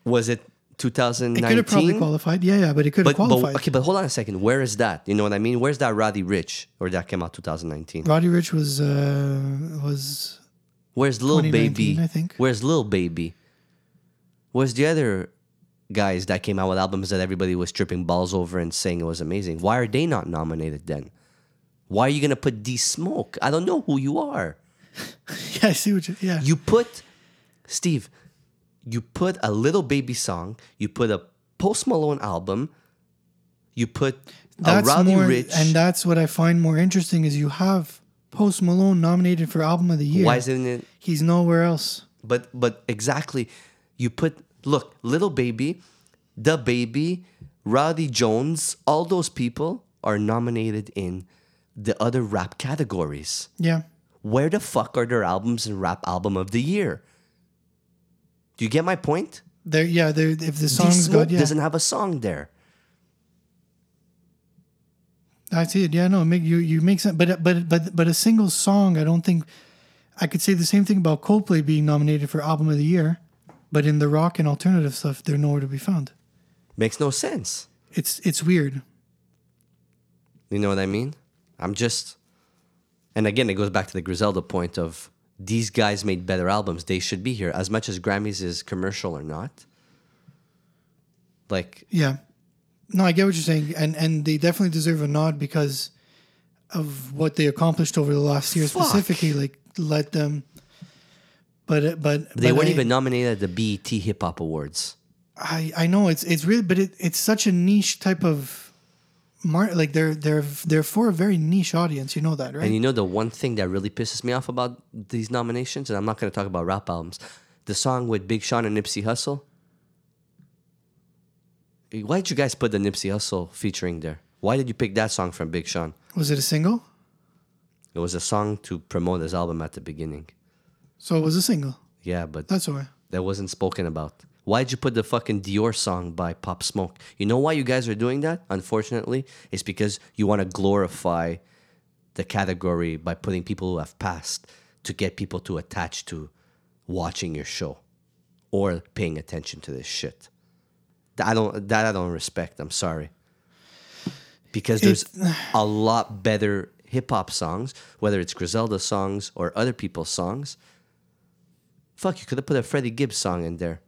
was it 2019? It could have probably qualified. Yeah, but it could have qualified. Okay, but hold on a second. Where is that? You know what I mean? Where's that Roddy Ricch? Or that came out 2019? Roddy Ricch was Where's Lil Baby? I think. Where's Lil Baby? Where's the other guys that came out with albums that everybody was tripping balls over and saying it was amazing? Why are they not nominated then? Why are you going to put D Smoke? I don't know who you are. Yeah, I see what you... Yeah. You put... Steve... You put a Lil Baby song, you put a Post Malone album, you put a Roddy Ricch. And that's what I find more interesting is you have Post Malone nominated for Album of the Year. Why isn't it? He's nowhere else. But exactly. You put, look, Lil Baby, Da Baby, Roddy Jones, all those people, are nominated in the other rap categories. Yeah. Where the fuck are their albums in Rap Album of the Year? Do you get my point? They're, if the song's good, yeah. Doesn't have a song there. I see it. Yeah, no, you make sense. But a single song, I don't think... I could say the same thing about Coldplay being nominated for Album of the Year, but in the rock and alternative stuff, they're nowhere to be found. Makes no sense. It's weird. You know what I mean? I'm just... And again, it goes back to the Griselda point of these guys made better albums. They should be here as much as Grammys is commercial or not. Like... Yeah. No, I get what you're saying. And they definitely deserve a nod because of what they accomplished over the last year specifically. Like, let them... But they weren't even nominated at the BET Hip Hop Awards. I know it's really, but it's such a niche type of market. Like they're for a very niche audience. You know that, right? And you know the one thing that really pisses me off about these nominations, and I'm not going to talk about rap albums, the song with Big Sean and Nipsey Hussle. Why did you guys put the Nipsey Hussle featuring there? Why did you pick that song from Big Sean? Was it a single? It was a song to promote his album at the beginning. So it was a single. Yeah, but that's all right. That wasn't spoken about. Why'd you put the fucking Dior song by Pop Smoke? You know why you guys are doing that, unfortunately? It's because you want to glorify the category by putting people who have passed to get people to attach to watching your show or paying attention to this shit. I don't respect. I'm sorry. Because there's a lot better hip-hop songs, whether it's Griselda songs or other people's songs. Fuck, you could have put a Freddie Gibbs song in there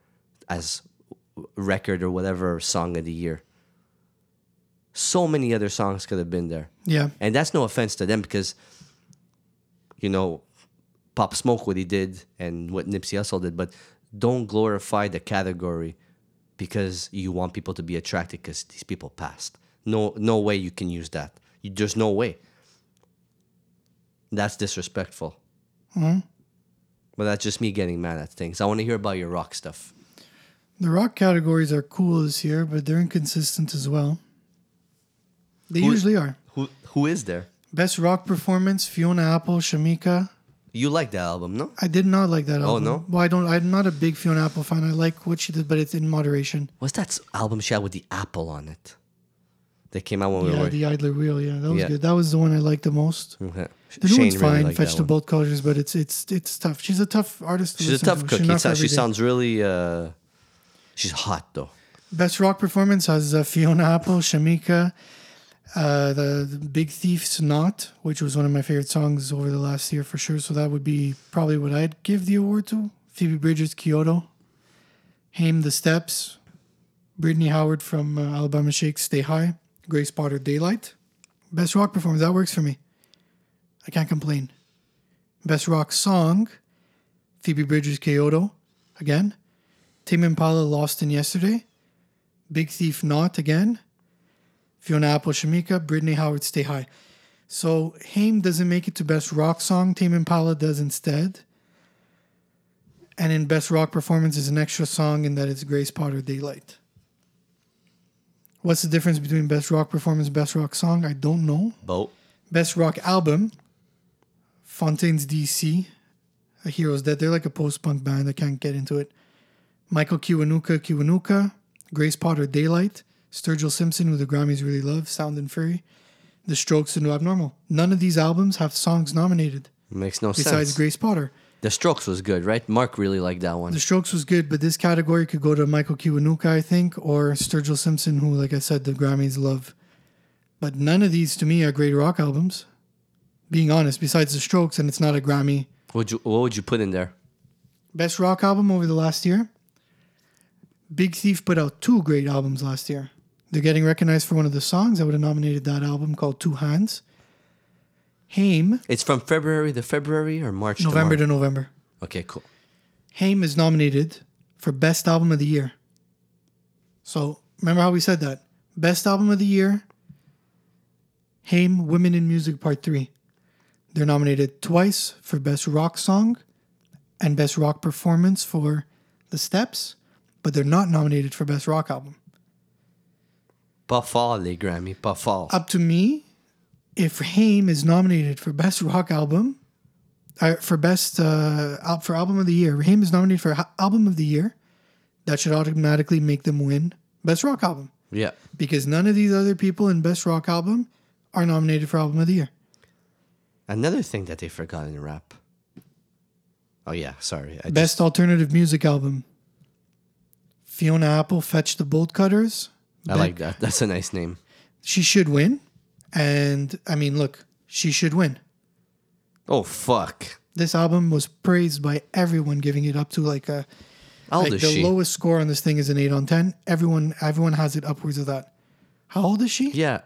as record or whatever song of the year. So many other songs could have been there. Yeah. And that's no offense to them because, you know, Pop Smoke, what he did and what Nipsey Hussle did, but don't glorify the category because you want people to be attracted because these people passed. No way you can use that. There's no way. That's disrespectful. Mm-hmm. But that's just me getting mad at things. I want to hear about your rock stuff. The rock categories are cool this year, but they're inconsistent as well. They usually are. Who is there? Best rock performance, Fiona Apple, Shamika. You like that album, no? I did not like that album. Oh, no? Well, I'm not a big Fiona Apple fan. I like what she did, but it's in moderation. What's that album she had with the apple on it? That came out when we were... Yeah, The Idler Wheel, yeah. That was good. That was the one I liked the most. Okay. The new one's really fine, Fetch the Bolt Colors, but it's tough. She's a tough artist. She's a tough cookie. She sounds really... she's hot, though. Best rock performance has Fiona Apple, Shamika, the Big Thief's Knot, which was one of my favorite songs over the last year for sure. So that would be probably what I'd give the award to. Phoebe Bridgers, Kyoto. Haim, The Steps. Brittany Howard from Alabama Shake, Stay High. Grace Potter, Daylight. Best rock performance, that works for me. I can't complain. Best rock song, Phoebe Bridgers, Kyoto, again. Tame Impala, Lost in Yesterday. Big Thief, Knot, again. Fiona Apple, Shamika. Brittany Howard, Stay High. So Haim doesn't make it to Best Rock Song. Tame Impala does instead. And in Best Rock Performance is an extra song in that it's Grace Potter, Daylight. What's the difference between Best Rock Performance and Best Rock Song? I don't know. Best Rock Album, Fontaines DC, A Hero's Dead. They're like a post-punk band. I can't get into it. Michael Kiwanuka, Grace Potter, Daylight. Sturgill Simpson, who the Grammys really love, Sound and Fury. The Strokes, The New Abnormal. None of these albums have songs nominated. Makes no sense. Besides Grace Potter. The Strokes was good, right? Mark really liked that one. The Strokes was good, but this category could go to Michael Kiwanuka, I think, or Sturgill Simpson, who, like I said, the Grammys love. But none of these, to me, are great rock albums. Being honest, besides The Strokes, and it's not a Grammy. What would you put in there? Best rock album over the last year? Big Thief put out two great albums last year. They're getting recognized for one of the songs. I would have nominated that album called Two Hands. Haim. It's from February to February or March to March? November to November. Okay, cool. Haim is nominated for Best Album of the Year. So remember how we said that? Best Album of the Year, Haim, Women in Music Part 3. They're nominated twice for Best Rock Song and Best Rock Performance for The Steps. But they're not nominated for Best Rock Album. Pas fort, les Grammy, pas fort. Up to me, if Haim is nominated for Best Rock Album, for Album of the Year, Haim is nominated for Album of the Year, that should automatically make them win Best Rock Album. Yeah. Because none of these other people in Best Rock Album are nominated for Album of the Year. Another thing that they forgot in rap. Oh, yeah, sorry. Best Alternative Music Album. Fiona Apple, Fetch the Bolt Cutters. I like that. That's a nice name. She should win. And, I mean, look, she should win. Oh, fuck. This album was praised by everyone, giving it up to like a... How old is she? The lowest score on this thing is an 8 on 10. Everyone has it upwards of that. How old is she? Yeah,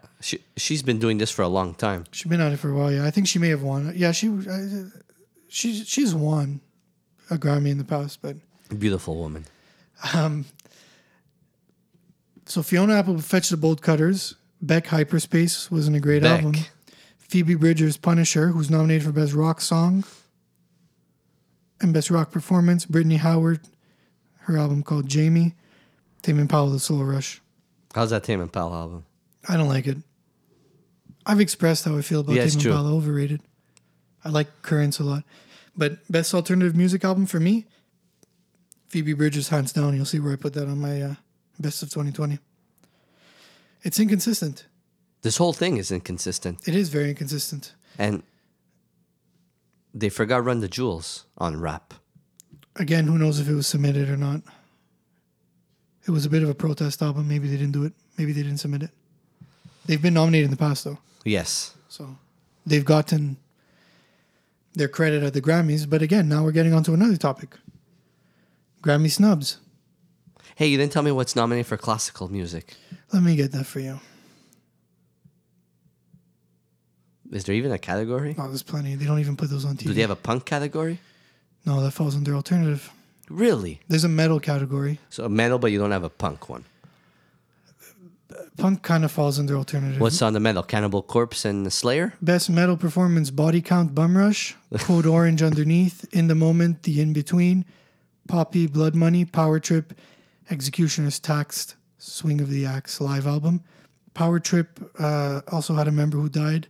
she's been doing this for a long time. She's been at it for a while, yeah. I think she may have won. Yeah, she's won a Grammy in the past, but... Beautiful woman. So Fiona Apple Fetch the Bolt Cutters. Beck Hyperspace wasn't a great album. Phoebe Bridgers Punisher, who's nominated for Best Rock Song and Best Rock Performance. Brittany Howard, her album called Jamie. Tame Impala The Soul Rush. How's that Tame Impala album? I don't like it. I've expressed how I feel about Tame Impala. Overrated. I like Currents a lot. But Best Alternative Music Album for me, Phoebe Bridgers, hands down. You'll see where I put that on my... Best of 2020. It's inconsistent. This whole thing is inconsistent. It is very inconsistent. And they forgot Run the Jewels on rap. Again, who knows if it was submitted or not. It was a bit of a protest album. Maybe they didn't do it. Maybe they didn't submit it. They've been nominated in the past, though. Yes. So they've gotten their credit at the Grammys. But again, now we're getting onto another topic. Grammy snubs. Hey, you didn't tell me what's nominated for classical music. Let me get that for you. Is there even a category? No, there's plenty. They don't even put those on TV. Do they have a punk category? No, that falls under alternative. Really? There's a metal category. So metal, but you don't have a punk one. Punk kind of falls under alternative. What's on the metal? Cannibal Corpse and Slayer? Best metal performance, Body Count, Bum Rush, Code Orange Underneath, In the Moment, The In-Between, Poppy, Blood Money, Power Trip, Executioner's Taxed, Swing of the Axe live album. Power Trip also had a member who died.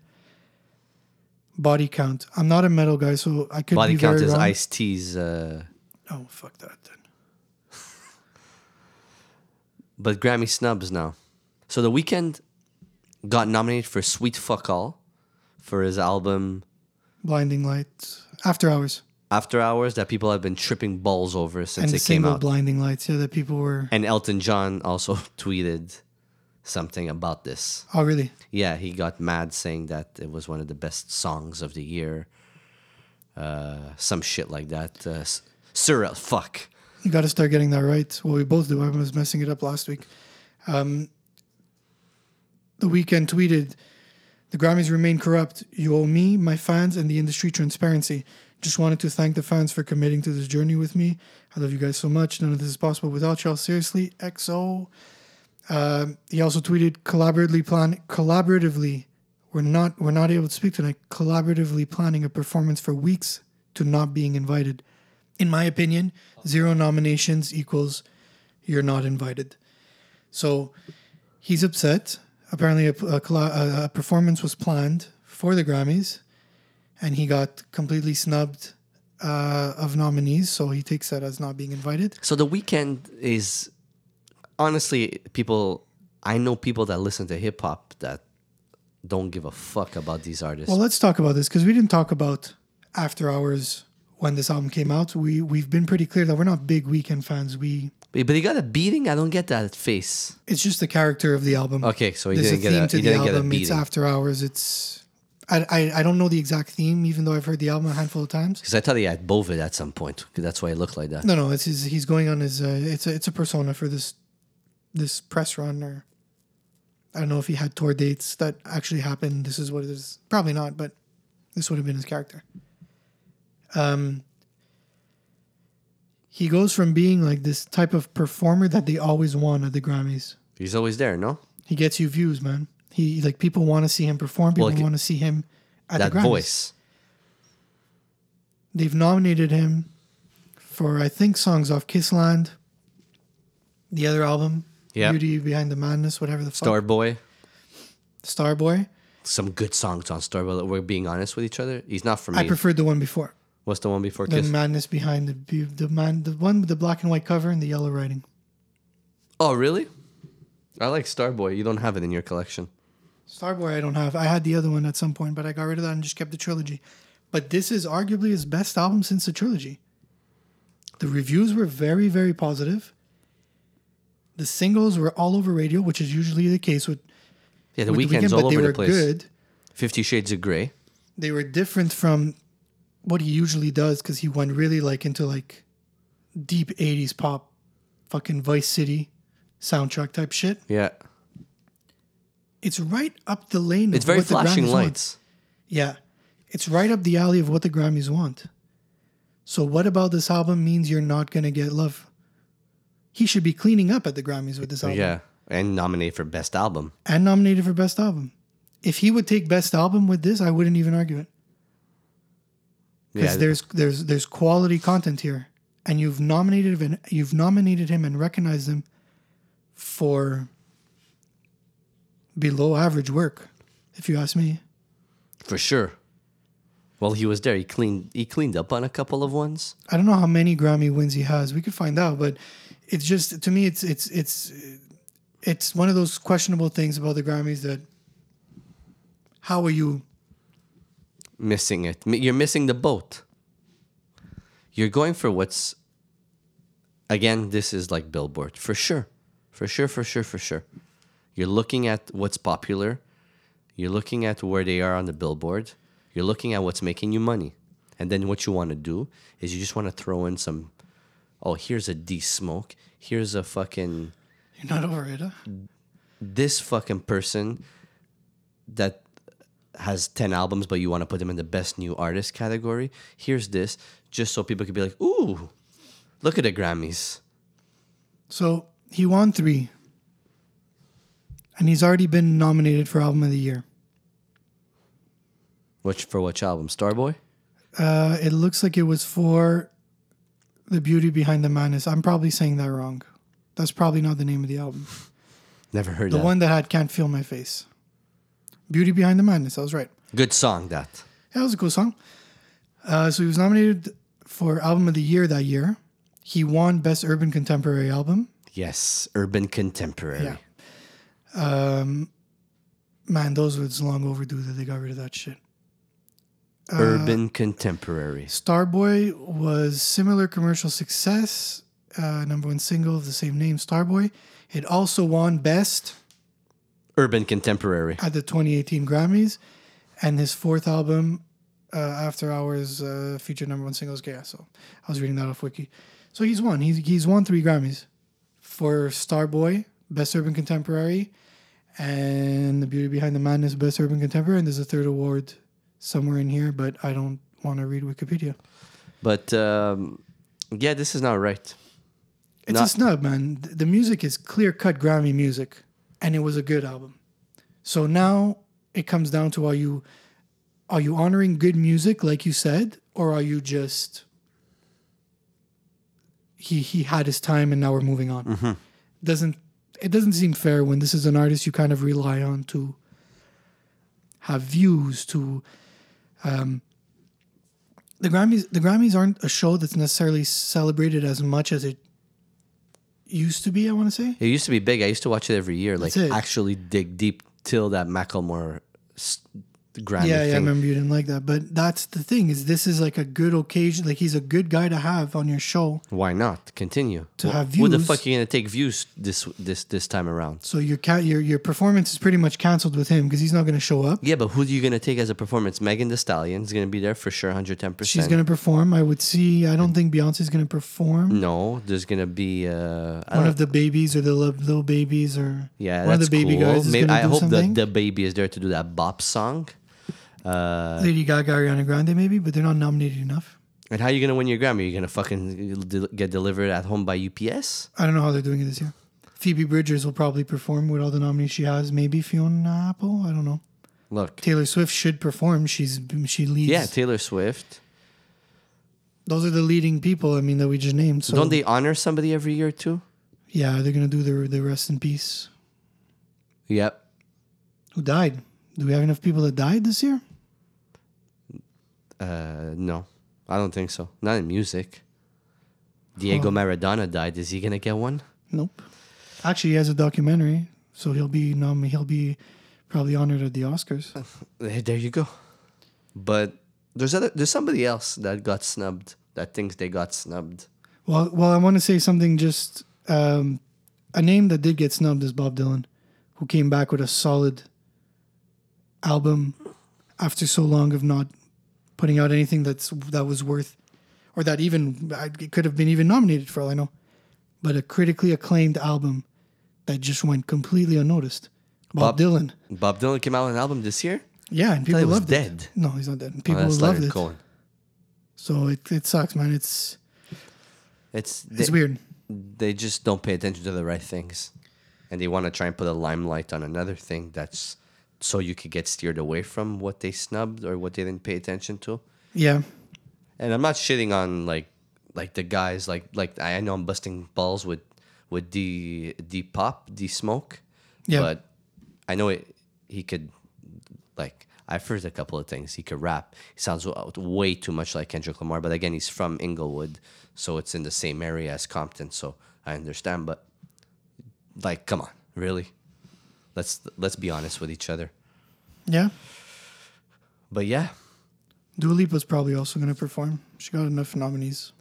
Body Count. I'm not a metal guy, so I could be very wrong. Body Count is Ice-T's... Oh, fuck that then. But Grammy snubs now. So The Weeknd got nominated for Sweet Fuck All for his album... Blinding Lights. After Hours. After Hours, that people have been tripping balls over since it came out. And Blinding Lights, yeah, that people were... And Elton John also tweeted something about this. Oh, really? Yeah, he got mad saying that it was one of the best songs of the year. Some shit like that. Cyril, fuck. You got to start getting that right. Well, we both do. I was messing it up last week. The Weeknd tweeted, "The Grammys remain corrupt. You owe me, my fans, and the industry transparency. Just wanted to thank the fans for committing to this journey with me. I love you guys so much. None of this is possible without y'all. Seriously, XO." He also tweeted, collaboratively, we're not able to speak tonight. Collaboratively planning a performance for weeks to not being invited. In my opinion, 0 nominations equals you're not invited. So he's upset. Apparently a performance was planned for the Grammys. And he got completely snubbed of nominees, so he takes that as not being invited. So The Weeknd is, honestly, people... I know people that listen to hip-hop that don't give a fuck about these artists. Well, let's talk about this, because we didn't talk about After Hours when this album came out. We've been pretty clear that we're not big Weeknd fans. But he got a beating? I don't get that face. It's just the character of the album. Okay, so he didn't get a beating. There's a theme to the album. It's After Hours. It's... I don't know the exact theme, even though I've heard the album a handful of times. Because I thought he had Bovid at some point. That's why he looked like that. No, it's he's going on his. It's a persona for this press run, or I don't know if he had tour dates that actually happened. This is what it is. Probably not, but this would have been his character. He goes from being like this type of performer that they always want at the Grammys. He's always there, no? He gets you views, man. He like people want to see him perform. People want to see him at the Grammys. That voice. They've nominated him for, I think, songs off Kissland, the other album. Yep. Beauty Behind the Madness, whatever the fuck. Starboy. Starboy. Some good songs on Starboy. We're being honest with each other. He's not for me. I preferred the one before. What's the one before Kiss? The Madness Behind the Man, the one with the black and white cover and the yellow writing. Oh, really? I like Starboy. You don't have it in your collection. Starboy I don't have. I had the other one at some point, but I got rid of that and just kept the trilogy. But this is arguably his best album since the trilogy. The reviews were very, very positive. The singles were all over radio, which is usually the case with The Weeknd's all over the place. But they were good. 50 Shades of Grey. They were different from what he usually does because he went really into deep 80s pop, fucking Vice City soundtrack type shit. Yeah. It's right up the lane. It's very flashing lights. Yeah. It's right up the alley of what the Grammys want. So what about this album means you're not going to get love? He should be cleaning up at the Grammys with this album. Yeah, and nominated for Best Album. If he would take Best Album with this, I wouldn't even argue it. Because there's quality content here. And you've nominated him and recognized him for below average work, if you ask me. For sure. Well, he was there. He cleaned up on a couple of ones. I don't know how many Grammy wins he has. We could find out, but it's just, to me, it's one of those questionable things about the Grammys that how are you missing it? You're missing the boat. You're going for what's, again, this is like Billboard. For sure. You're looking at what's popular. You're looking at where they are on the Billboard. You're looking at what's making you money. And then what you want to do is you just want to throw in some, oh, here's a D Smoke. Here's a fucking... You're not over it, huh? This fucking person that has 10 albums, but you want to put them in the best new artist category. Here's this, just so people could be like, ooh, look at the Grammys. So he won 3. And he's already been nominated for Album of the Year. For which album? Starboy? It looks like it was for The Beauty Behind the Madness. I'm probably saying that wrong. That's probably not the name of the album. Never heard that. The one that had Can't Feel My Face. Beauty Behind the Madness. I was right. Good song, that. Yeah, it was a cool song. So he was nominated for Album of the Year that year. He won Best Urban Contemporary Album. Yes, Urban Contemporary. Yeah. Man, those were long overdue that they got rid of that shit. Urban Contemporary. Starboy was similar commercial success. Number 1 single of the same name, Starboy. It also won Best Urban Contemporary at the 2018 Grammys. And his 4th album, After Hours, featured number 1 singles. Yeah, so I was reading that off Wiki. So he's won. He's won 3 Grammys for Starboy, Best Urban Contemporary, and The Beauty Behind the Madness, Best Urban Contemporary. And there's a 3rd award somewhere in here, but I don't want to read Wikipedia. But yeah, this is not right. It's a snub, man. The music is clear-cut Grammy music, and it was a good album. So now it comes down to are you honoring good music, like you said, or are you just he had his time and now we're moving on? Mm-hmm. It doesn't seem fair when this is an artist you kind of rely on to have views to. The Grammys aren't a show that's necessarily celebrated as much as it used to be, I want to say. It used to be big. I used to watch it every year. Like, actually dig deep till that Macklemore Grammy thing. Yeah, I remember you didn't like that. But that's the thing, is this is like a good occasion. Like, he's a good guy to have on your show. Why not? Continue. To have views. Who the fuck are you going to take views this time around? So your performance is pretty much canceled with him because he's not going to show up. Yeah, but who are you going to take as a performance? Megan Thee Stallion is going to be there for sure, 110%. She's going to perform. I don't think Beyonce's going to perform. No, there's going to be... one of the babies or the Lil Babies or... Yeah, one that's of the baby cool. guys Maybe, I hope that the baby is there to do that bop song. Lady Gaga, Ariana Grande maybe, but they're not nominated enough. And how are you going to win your Grammy? Are you going to fucking get delivered at home by UPS? I don't know how they're doing it this year. Phoebe Bridgers will probably perform with all the nominees she has. Maybe Fiona Apple? I don't know. Look. Taylor Swift should perform. She leads. Yeah, Taylor Swift. Those are the leading people, that we just named. So. Don't they honor somebody every year too? Yeah, they're going to do their rest in peace. Yep. Who died? Do we have enough people that died this year? No. I don't think so. Not in music. Diego Maradona died. Is he going to get one? Nope. Actually, he has a documentary, so he'll be probably honored at the Oscars. There you go. But there's somebody else that got snubbed, that thinks they got snubbed. Well, I want to say something. Just a name that did get snubbed is Bob Dylan, who came back with a solid album after so long of not putting out anything that was worth, or that even it could have been even nominated for all I know. But a critically acclaimed album that just went completely unnoticed. Bob Dylan. Bob Dylan came out with an album this year? Yeah, and people loved it. Dead. No, he's not dead. And people loved it. Cohen. So it sucks, man. It's weird. They just don't pay attention to the right things. And they want to try and put a limelight on another thing that's so you could get steered away from what they snubbed or what they didn't pay attention to. Yeah. And I'm not shitting on like the guys, like I know I'm busting balls with D Pop, D Smoke. Yeah. But I know he could, like, I've heard a couple of things. He could rap. He sounds way too much like Kendrick Lamar, but again, he's from Inglewood, so it's in the same area as Compton, so I understand, but, like, come on, really? Let's be honest with each other. Yeah. But yeah. Dua Lipa's probably also going to perform. She got enough nominees.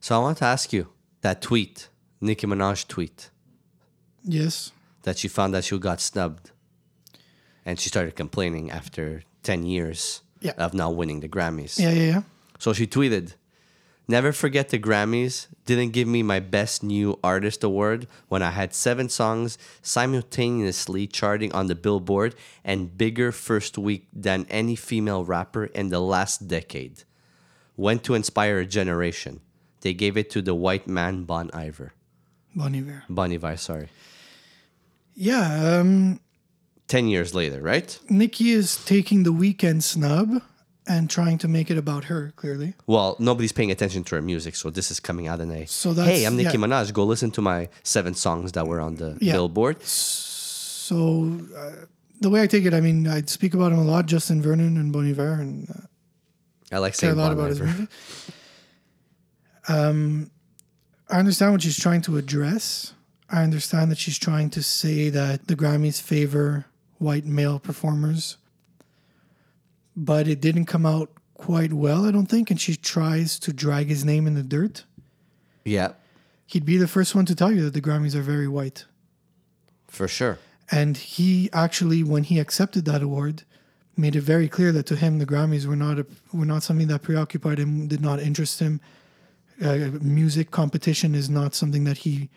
So I want to ask you, that tweet, Nicki Minaj tweet. Yes. That she found that she got snubbed. And she started complaining after 10 years of not winning the Grammys. Yeah. So she tweeted, "Never forget the Grammys didn't give me my Best New Artist award when I had 7 songs simultaneously charting on the Billboard and bigger first week than any female rapper in the last decade. Went to inspire a generation. They gave it to the white man, Bon Iver." Bon Iver. Yeah. 10 years later, right? Nicki is taking the Weeknd snub and trying to make it about her, clearly. Well, nobody's paying attention to her music, so this is coming out in hey, I'm Nicki Minaj. Go listen to my 7 songs that were on the Billboard. So the way I take it, I mean, I speak about him a lot, Justin Vernon and Bon Iver. And, I like saying bon a lot about his music. I understand what she's trying to address. I understand that she's trying to say that the Grammys favor white male performers. But it didn't come out quite well, I don't think. And she tries to drag his name in the dirt. Yeah. He'd be the first one to tell you that the Grammys are very white. For sure. And he actually, when he accepted that award, made it very clear that to him the Grammys were not something that preoccupied him, did not interest him. Music competition is not something that he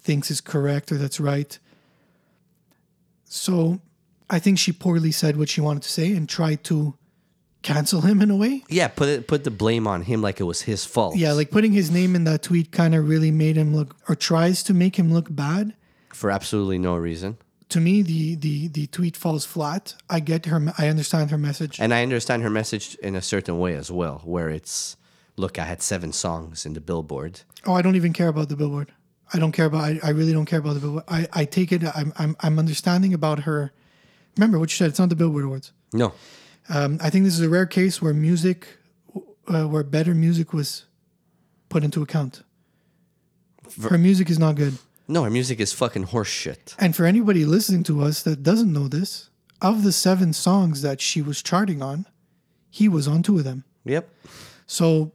thinks is correct or that's right. So I think she poorly said what she wanted to say and tried to cancel him in a way. Yeah, put the blame on him like it was his fault. Yeah, like putting his name in that tweet kind of really made him look, or tries to make him look bad. For absolutely no reason. To me, the tweet falls flat. I understand her message. And I understand her message in a certain way as well, where it's, look, I had 7 songs in the Billboard. Oh, I don't even care about the Billboard. I really don't care about the Billboard. I take it. I'm understanding about her. Remember what you said. It's not the Billboard Awards. No. I think this is a rare case where where better music was put into account. Her music is not good. No, her music is fucking horse shit. And for anybody listening to us that doesn't know this, of the 7 songs that she was charting on, he was on 2 of them. Yep. So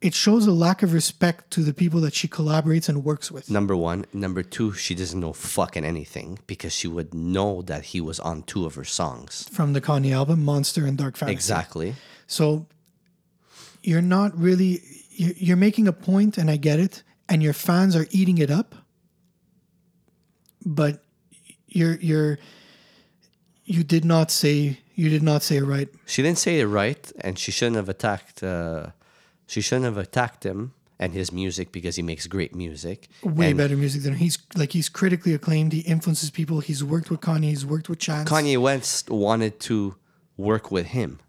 it shows a lack of respect to the people that she collaborates and works with. Number one. Number two, she doesn't know fucking anything because she would know that he was on 2 of her songs. From the Kanye album, Monster and Dark Fantasy. Exactly. So you're not really... You're making a point, and I get it, and your fans are eating it up, but you did not say it right. She didn't say it right, and she shouldn't have attacked... She shouldn't have attacked him and his music because he makes great music. Way better music than he's critically acclaimed. He influences people. He's worked with Kanye. He's worked with Chance. Kanye West wanted to work with him,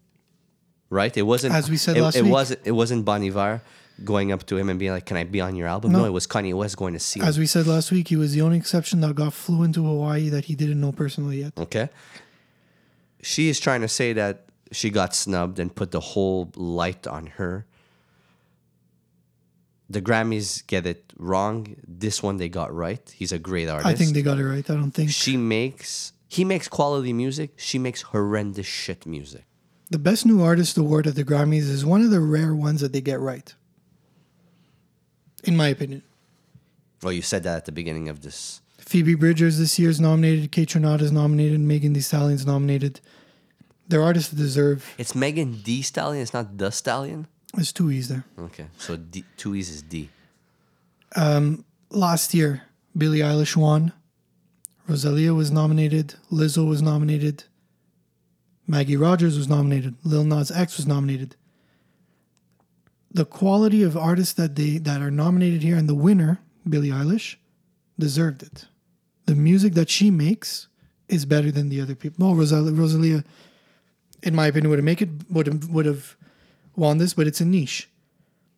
right? It wasn't, as we said last week. It wasn't Bon Iver. going up to him and being like, can I be on your album? No, it was Kanye West going to see him. As we said last week, he was the only exception that flew into Hawaii that he didn't know personally yet. Okay. She is trying to say that she got snubbed and put the whole light on her. The Grammys get it wrong. This one they got right. He's a great artist. I think they got it right. I don't think... He makes quality music. She makes horrendous shit music. The Best New Artist award at the Grammys is one of the rare ones that they get right. In my opinion. Well, you said that at the beginning of this. Phoebe Bridgers this year is nominated. Kate Renata is nominated. Megan Thee Stallion is nominated. Their artists deserve... It's Megan Thee Stallion. It's not The Stallion? There's two E's there. Okay. So two E's is D. Last year, Billie Eilish won. Rosalia was nominated. Lizzo was nominated. Maggie Rogers was nominated. Lil Nas X was nominated. The quality of artists that are nominated here, and the winner, Billie Eilish, deserved it. The music that she makes is better than the other people. Well, Rosalia, in my opinion, would have won this, but it's a niche.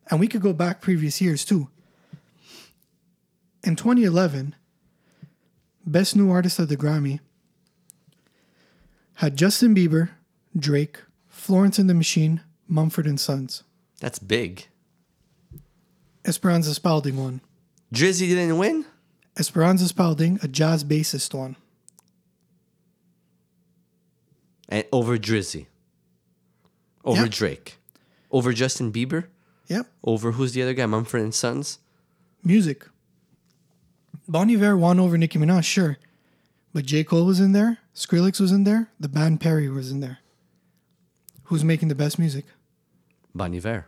And we could go back previous years too. In 2011, Best New Artist at the Grammy had Justin Bieber, Drake, Florence and the Machine, Mumford & Sons. That's big. Esperanza Spalding won. Drizzy didn't win? Esperanza Spalding, a jazz bassist, won. And over Drizzy. Over Drake. Over Justin Bieber? Yep. Over who's the other guy? Mumford & Sons? Music. Bon Iver won over Nicki Minaj, sure. But J. Cole was in there. Skrillex was in there. The band Perry was in there. Who's making the best music? Bon Iver.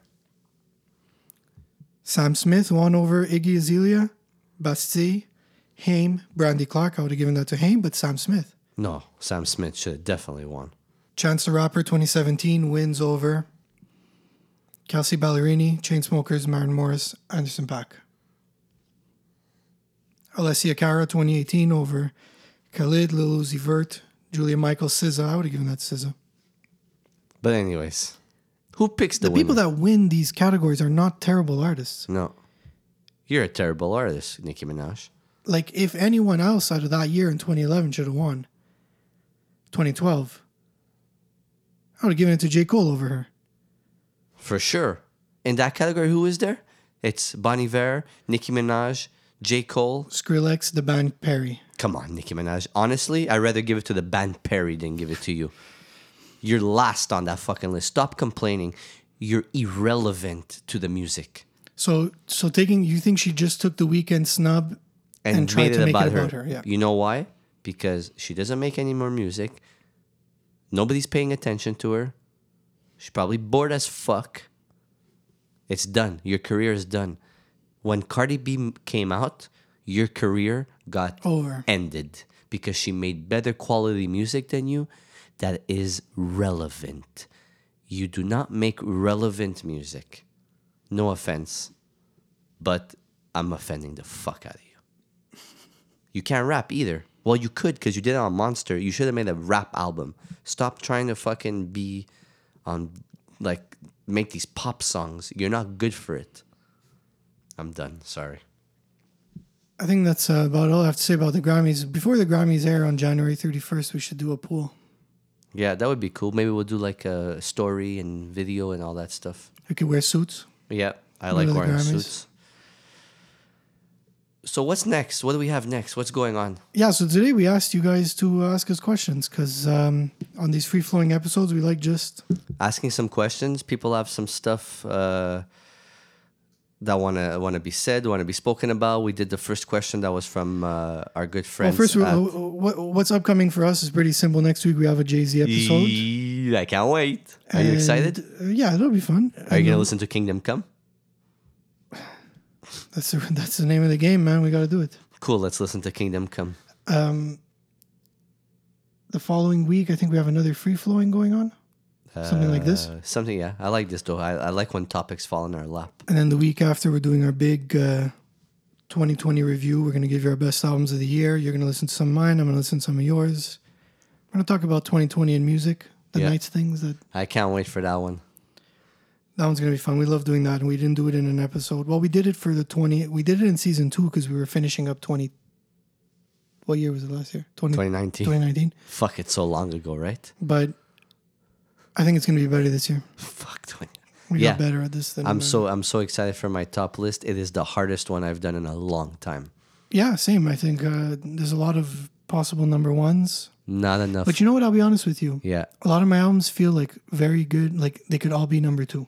Sam Smith won over Iggy Azalea, Bastille, Haim, Brandy Clark. I would have given that to Haim, but Sam Smith. No, Sam Smith should have definitely won. Chance the Rapper 2017 wins over Kelsey Ballerini, Chainsmokers, Maren Morris, Anderson .Paak. Alessia Cara 2018 over Khalid, Lil Uzi Vert, Julia Michaels, SZA. I would have given that to SZA. But anyways, who picks the winner? The people that win these categories are not terrible artists. No. You're a terrible artist, Nicki Minaj. Like, if anyone else out of that year in 2011 should have won, 2012, I would have given it to J. Cole over her. For sure. In that category, who is there? It's Bon Iver, Nicki Minaj, J. Cole. Skrillex, the band Perry. Come on, Nicki Minaj. Honestly, I'd rather give it to the band Perry than give it to you. You're last on that fucking list. Stop complaining. You're irrelevant to the music. So taking, you think she just took the weekend snub and tried to make it about her? Yeah. You know why? Because she doesn't make any more music. Nobody's paying attention to her. She's probably bored as fuck. It's done. Your career is done. When Cardi B came out, your career got ended because she made better quality music than you that is relevant. You do not make relevant music. No offense, but I'm offending the fuck out of you. You can't rap either. Well, you could because you did it on Monster. You should have made a rap album. Stop trying to fucking be on, like, make these pop songs. You're not good for it. I'm done. Sorry. I think that's about all I have to say about the Grammys. Before the Grammys air on January 31st, we should do a poll. Yeah, that would be cool. Maybe we'll do like a story and video and all that stuff. We could wear suits. Yeah, I like wearing suits. So what's next? What do we have next? What's going on? Yeah, so today we asked you guys to ask us questions because on these free-flowing episodes, we like just... asking some questions. People have some stuff that want to be said, want to be spoken about. We did the first question that was from our good friends. Well, first of all, what's upcoming for us is pretty simple. Next week, we have a Jay-Z episode. I can't wait. Are you excited? Yeah, it'll be fun. Are you going to listen to Kingdom Come? That's the name of the game, man. We got to do it. Cool. Let's listen to Kingdom Come. The following week, I think we have another free-flowing going on. Something like this? Something, yeah. I like this, though. I like when topics fall in our lap. And then the week after, we're doing our big 2020 review. We're going to give you our best albums of the year. You're going to listen to some of mine. I'm going to listen to some of yours. We're going to talk about 2020 and music. The night's things. I can't wait for that one. That one's going to be fun. We love doing that, and we didn't do it in an episode. Well, we did it for the 20th. We did it in season 2 because we were finishing up 20. What year was it last year? 2019. 2019. Fuck, it's so long ago, right? But I think it's going to be better this year. Fuck, 20. We got better at this than I'm so excited for my top list. It is the hardest one I've done in a long time. Yeah, same. I think there's a lot of possible number ones. Not enough. But you know what? I'll be honest with you. Yeah. A lot of my albums feel like very good. Like they could all be number 2.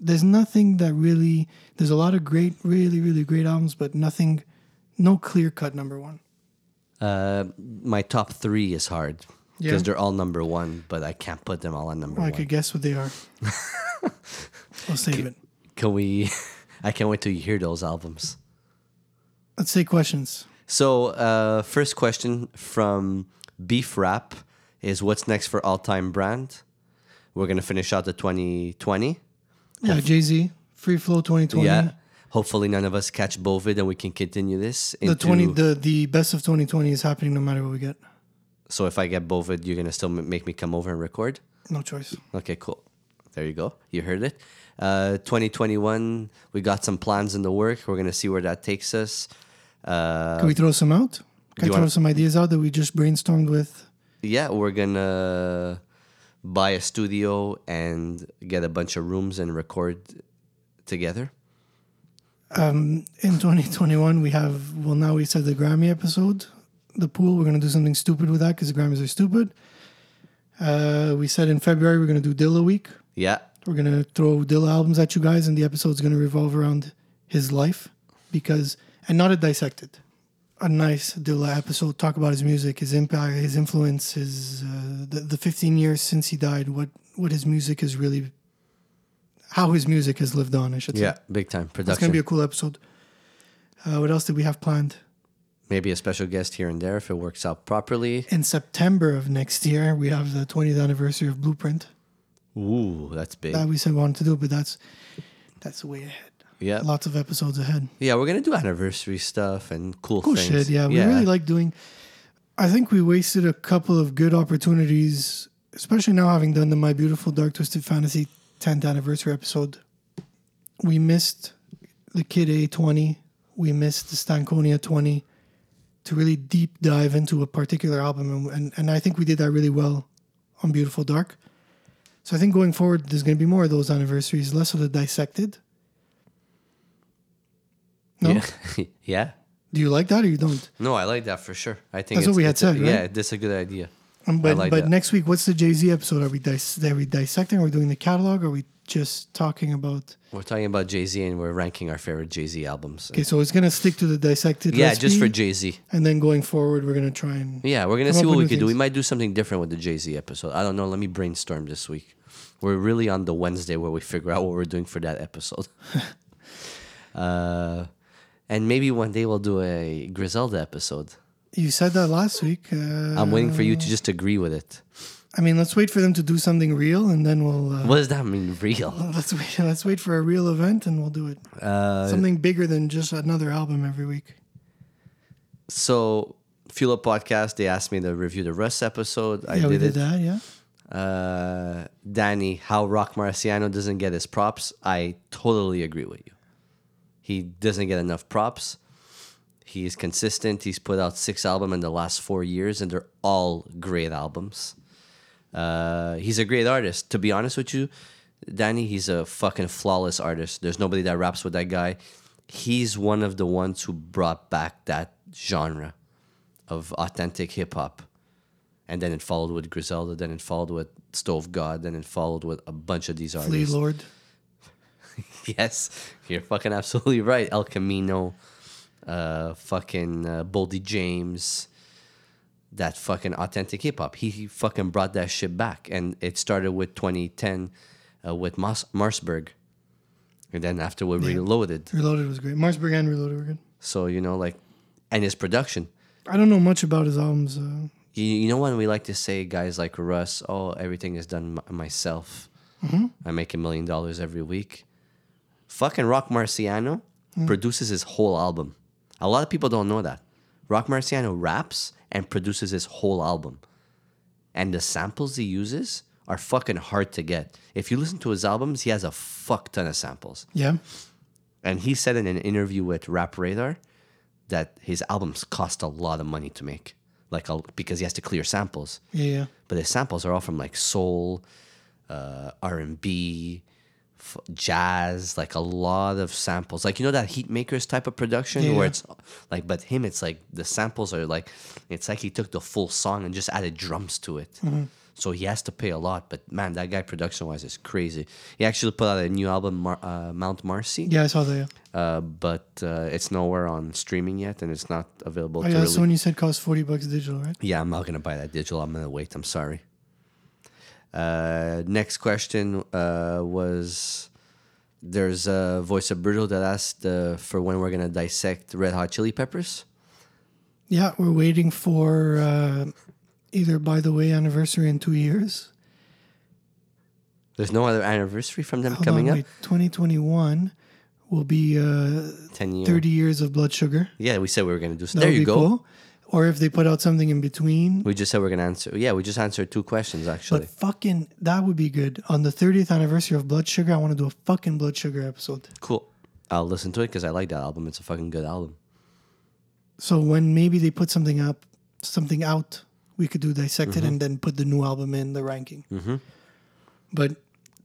There's nothing that really... There's a lot of great, really, really great albums, but nothing... No clear-cut number 1. My top 3 is hard. Because they're all number 1, but I can't put them all on number 1. I could guess what they are. I'll save it. Can we... I can't wait till you hear those albums. Let's say questions. So, first question from Beef Rap is, what's next for all-time brand? We're going to finish out the 2020. Yeah, Jay-Z, Free Flow 2020. Yeah. Hopefully none of us catch Bovid and we can continue this. The best of 2020 is happening no matter what we get. So if I get Bovid, you're going to still make me come over and record? No choice. Okay, cool. There you go. You heard it. 2021, we got some plans in the work. We're going to see where that takes us. Can we throw some out? Can I throw some ideas out that we just brainstormed with? Yeah, we're going to... buy a studio and get a bunch of rooms and record together. In 2021, now we said the Grammy episode, the pool. We're going to do something stupid with that because the Grammys are stupid. We said in February, we're going to do Dilla Week. Yeah. We're going to throw Dilla albums at you guys, and the episode's going to revolve around his life and not a dissected. A nice Dilla episode, talk about his music, his impact, his influence, his the 15 years since he died, what his music has really, how his music has lived on, I should say. Yeah, big time production. It's going to be a cool episode. What else did we have planned? Maybe a special guest here and there if it works out properly. In September of next year, we have the 20th anniversary of Blueprint. Ooh, that's big. That we said we wanted to do, but that's way ahead. Yeah, lots of episodes ahead. Yeah, we're going to do anniversary stuff and cool things. Cool shit, yeah. We really like doing... I think we wasted a couple of good opportunities, especially now having done the My Beautiful Dark Twisted Fantasy 10th anniversary episode. We missed the Kid A 20. We missed the Stankonia 20 to really deep dive into a particular album. And I think we did that really well on Beautiful Dark. So I think going forward, there's going to be more of those anniversaries, less of the dissected. No? Yeah. Do you like that or you don't? No, I like that for sure. I think that's what we had said, right? Yeah, that's a good idea. But next week, what's the Jay-Z episode? Are we dissecting? Are we doing the catalog? Are we just talking about... We're talking about Jay-Z and we're ranking our favorite Jay-Z albums. Okay, so it's going to stick to the dissected recipe. Yeah, just for Jay-Z. And then going forward, we're going to try and... Yeah, we're going to see what we could do. We might do something different with the Jay-Z episode. I don't know. Let me brainstorm this week. We're really on the Wednesday where we figure out what we're doing for that episode. And maybe one day we'll do a Griselda episode. You said that last week. I'm waiting for you to just agree with it. I mean, let's wait for them to do something real, and then we'll... what does that mean, real? Let's wait for a real event, and we'll do it. Something bigger than just another album every week. So, Fuel Up Podcast, they asked me to review the Russ episode. I did that. Danny, how Rock Marciano doesn't get his props, I totally agree with you. He doesn't get enough props. He is consistent. He's put out 6 albums in the last 4 years, and they're all great albums. He's a great artist. To be honest with you, Danny, he's a fucking flawless artist. There's nobody that raps with that guy. He's one of the ones who brought back that genre of authentic hip-hop. And then it followed with Griselda. Then it followed with Stove God. Then it followed with a bunch of these artists. Flea Lord. Yes, you're fucking absolutely right. El Camino, Boldy James, that fucking authentic hip-hop. He fucking brought that shit back. And it started with 2010 with Marsberg. And then afterward, Reloaded. Reloaded was great. Marsberg and Reloaded were good. So, and his production. I don't know much about his albums. You know when we like to say, guys like Russ, everything is done myself. Mm-hmm. I make $1 million every week. Fucking Rock Marciano produces his whole album. A lot of people don't know that. Rock Marciano raps and produces his whole album. And the samples he uses are fucking hard to get. If you listen to his albums, he has a fuck ton of samples. Yeah. And he said in an interview with Rap Radar that his albums cost a lot of money to make, like because he has to clear samples. Yeah. But his samples are all from like soul, R&B, jazz, like a lot of samples. Like, you know, that Heatmakers type of production where it's like, but him, it's like the samples are like, it's like he took the full song and just added drums to it. Mm-hmm. So he has to pay a lot. But man, that guy production-wise is crazy. He actually put out a new album, Mount Marcy. Yeah, I saw that, yeah. But it's nowhere on streaming yet, and it's not available to release. So when you said cost $40 digital, right? Yeah, I'm not going to buy that digital. I'm going to wait. I'm sorry. Next question was, there's a voice of Brutal that asked for when we're going to dissect Red Hot Chili Peppers. Yeah, we're waiting for... either By the Way anniversary in 2 years. There's no other anniversary from them coming up. 2021 will be 30 years of Blood Sugar. Yeah, we said we were going to do something. There you go. Cool. Or if they put out something in between. We just said we're going to answer. Yeah, we just answered two questions, actually. But fucking, that would be good. On the 30th anniversary of Blood Sugar, I want to do a fucking Blood Sugar episode. Cool. I'll listen to it because I like that album. It's a fucking good album. So when maybe they put something out... We could do dissected and then put the new album in the ranking. Mm-hmm. But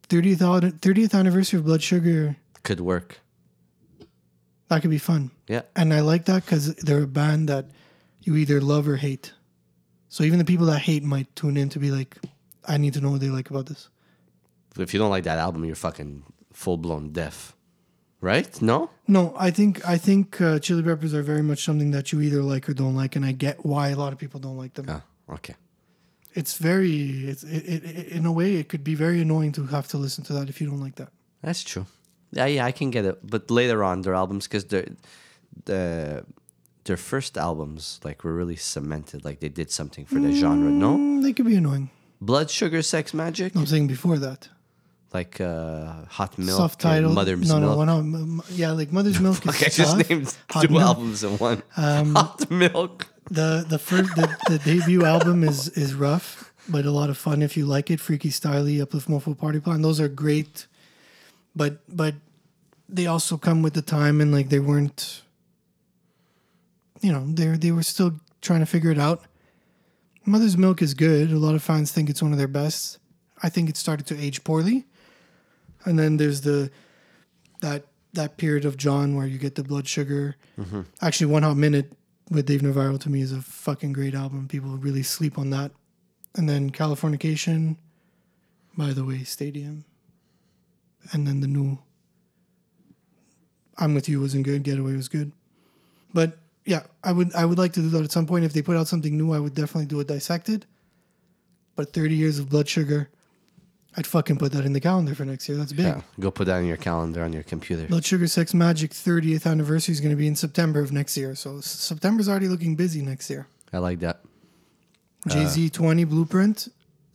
30th anniversary of Blood Sugar... Could work. That could be fun. Yeah. And I like that because they're a band that you either love or hate. So even the people that hate might tune in to be like, I need to know what they like about this. If you don't like that album, you're fucking full-blown deaf. Right? No? No, I think Chili Peppers are very much something that you either like or don't like, and I get why a lot of people don't like them. Yeah. Okay. It's in a way, it could be very annoying to have to listen to that if you don't like that. That's true. Yeah, I can get it. But later on, their albums, because their first albums like were really cemented. Like, they did something for the genre, no? They could be annoying. Blood Sugar, Sex Magic? No, I'm saying before that. Like Hot Milk and Mother's Milk. No. Yeah, like Mother's Milk is soft. I just named two albums in one. Hot Milk. The debut album is rough, but a lot of fun if you like it. Freaky Styley, Uplift Mofo, Party Plan. Those are great, but they also come with the time, and like they weren't, they were still trying to figure it out. Mother's Milk is good. A lot of fans think it's one of their best. I think it started to age poorly. And then there's that period of John where you get the Blood Sugar. Mm-hmm. Actually, One Hot Minute with Dave Navarro to me is a fucking great album. People really sleep on that. And then Californication, By the Way, Stadium. And then the new I'm With You wasn't good. Getaway was good. But yeah, I would like to do that at some point. If they put out something new, I would definitely do a dissected. But 30 years of Blood Sugar... I'd fucking put that in the calendar for next year. That's big. Yeah, go put that in your calendar on your computer. Blood Sugar Sex Magic 30th anniversary is going to be in September of next year. So September's already looking busy next year. I like that. Jay-Z 20 Blueprint,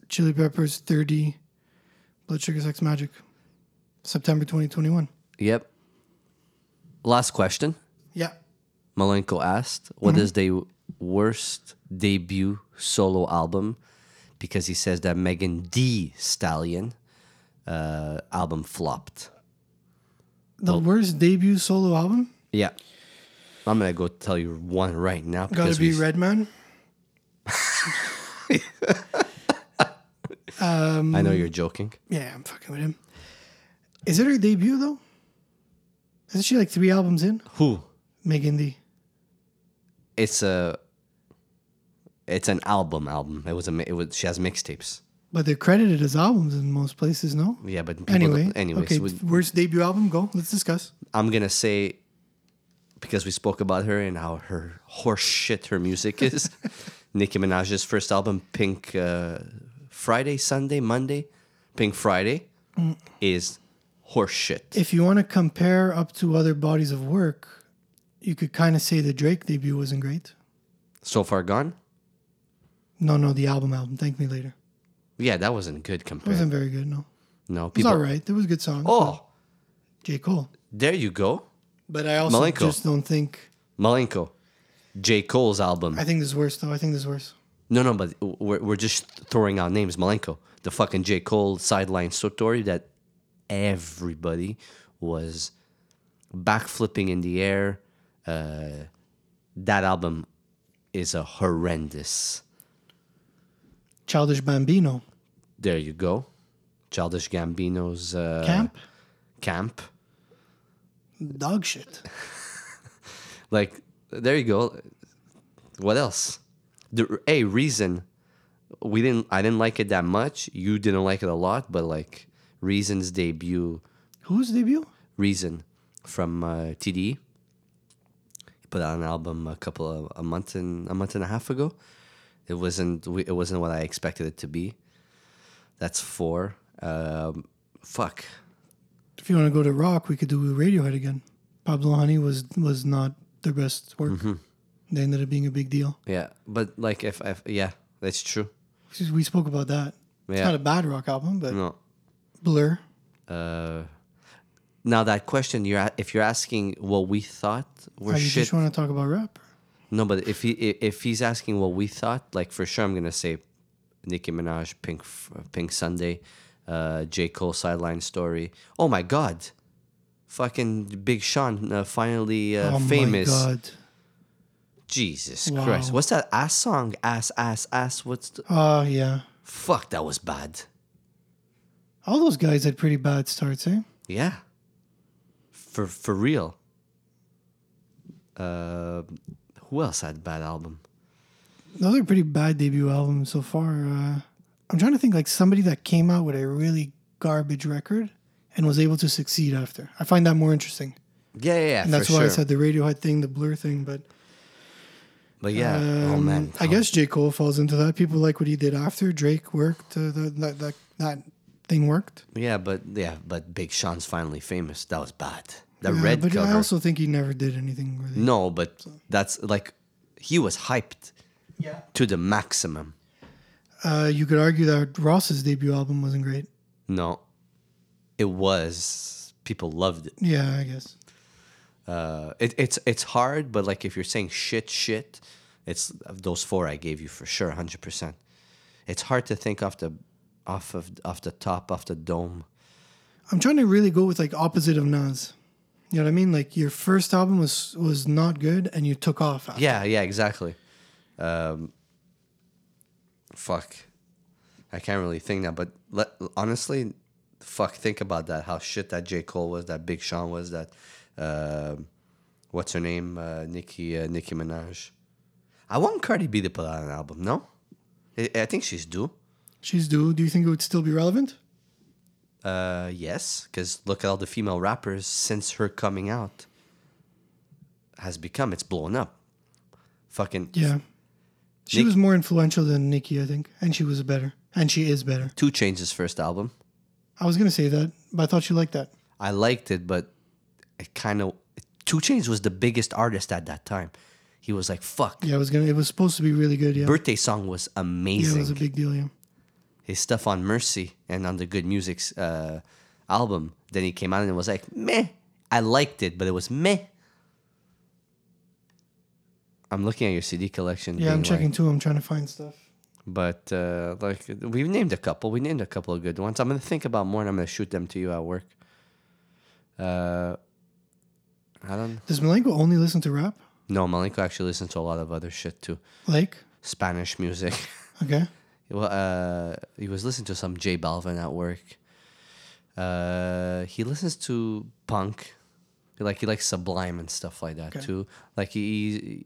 Chili Peppers 30, Blood Sugar Sex Magic, September 2021. Yep. Last question. Yeah. Malenko asked, what is the worst debut solo album? Because he says that Megan Thee Stallion album flopped. The worst debut solo album? Yeah. I'm going to go tell you one right now. Got to be Redman. I know you're joking. Yeah, I'm fucking with him. Is it her debut, though? Isn't she like 3 albums in? Who? Megan Thee. It's an album. It was. She has mixtapes. But they're credited as albums in most places, no? Yeah, but anyway. Okay, worst debut album, go. Let's discuss. I'm going to say, because we spoke about her and how her horse shit her music is, Nicki Minaj's first album, Pink Pink Friday, is horse shit. If you want to compare up to other bodies of work, you could kind of say the Drake debut wasn't great. So Far Gone? No, the album. Thank Me Later. Yeah, that wasn't good compared. It wasn't very good, no. No, people... It was all right. There was good songs. Oh! J. Cole. There you go. But I also just don't think... Malenko. J. Cole's album. I think this is worse, though. No, but we're just throwing out names. Malenko, the fucking J. Cole sideline story that everybody was backflipping in the air. That album is a horrendous. Childish Gambino. There you go. Childish Gambino's... Camp. Dog shit. Like, there you go. What else? Reason. I didn't like it that much. You didn't like it a lot, but like Reason's debut. Whose debut? Reason from TDE. He put out an album a month and a half ago. It wasn't what I expected it to be. That's 4. Fuck. If you want to go to rock, we could do Radiohead again. Pablo Honey was not their best work. Mm-hmm. They ended up being a big deal. Yeah, but like if that's true. We spoke about that. Yeah. It's not a bad rock album, but no. Blur. Now that question, if you're asking what we thought, we're shit. You just want to talk about rap? No, but if he's asking what we thought, like for sure I'm gonna say Nicki Minaj, Pink Sunday, J. Cole sideline story. Oh my God, fucking Big Sean finally famous. Oh my God, Jesus Christ! What's that ass song? Ass. What's? Oh yeah. Fuck, that was bad. All those guys had pretty bad starts, eh? Yeah. For real. Who else had a bad album? Another pretty bad debut album so far. I'm trying to think like somebody that came out with a really garbage record and was able to succeed after. I find that more interesting. Yeah. And that's why I said the Radiohead thing, the Blur thing. But yeah, I guess J. Cole falls into that. People like what he did after. Drake worked. That thing worked. Yeah, but Big Sean's finally famous. That was bad. Red but cover. I also think he never did anything really. No, but that's like he was hyped to the maximum. You could argue that Ross's debut album wasn't great. No, it was. People loved it. Yeah, I guess. It's hard, but like if you're saying shit, it's those 4 I gave you for sure, 100%. It's hard to think off the dome. I'm trying to really go with like opposite of Nas. You know what I mean? Like your first album was not good, and you took off after. Yeah, exactly. Fuck, I can't really think now. But honestly, fuck, think about that. How shit that J. Cole was, that Big Sean was, that what's her name, Nicki Minaj. I want Cardi B to put out an album. No, I think she's due. She's due. Do you think it would still be relevant? Yes, because look at all the female rappers since her coming out it's blown up. Fucking yeah, she was more influential than Nicki, I think, and she is better. 2 Chainz's first album. I was gonna say that, but I thought you liked that. I liked it, but it kind of 2 Chainz was the biggest artist at that time. He was like fuck. Yeah, it was supposed to be really good. Yeah, Birthday Song was amazing. Yeah, it was a big deal. Yeah. His stuff on Mercy and on the Good Music's album. Then he came out and it was like, meh. I liked it, but it was meh. I'm looking at your CD collection. Yeah, I'm checking too. I'm trying to find stuff. But we've named a couple. We named a couple of good ones. I'm going to think about more and I'm going to shoot them to you at work. I don't know. Does Malenko only listen to rap? No, Malenko actually listens to a lot of other shit too. Like? Spanish music. Okay. Well, he was listening to some J Balvin at work. He listens to punk, like he likes Sublime and stuff like that too. Like he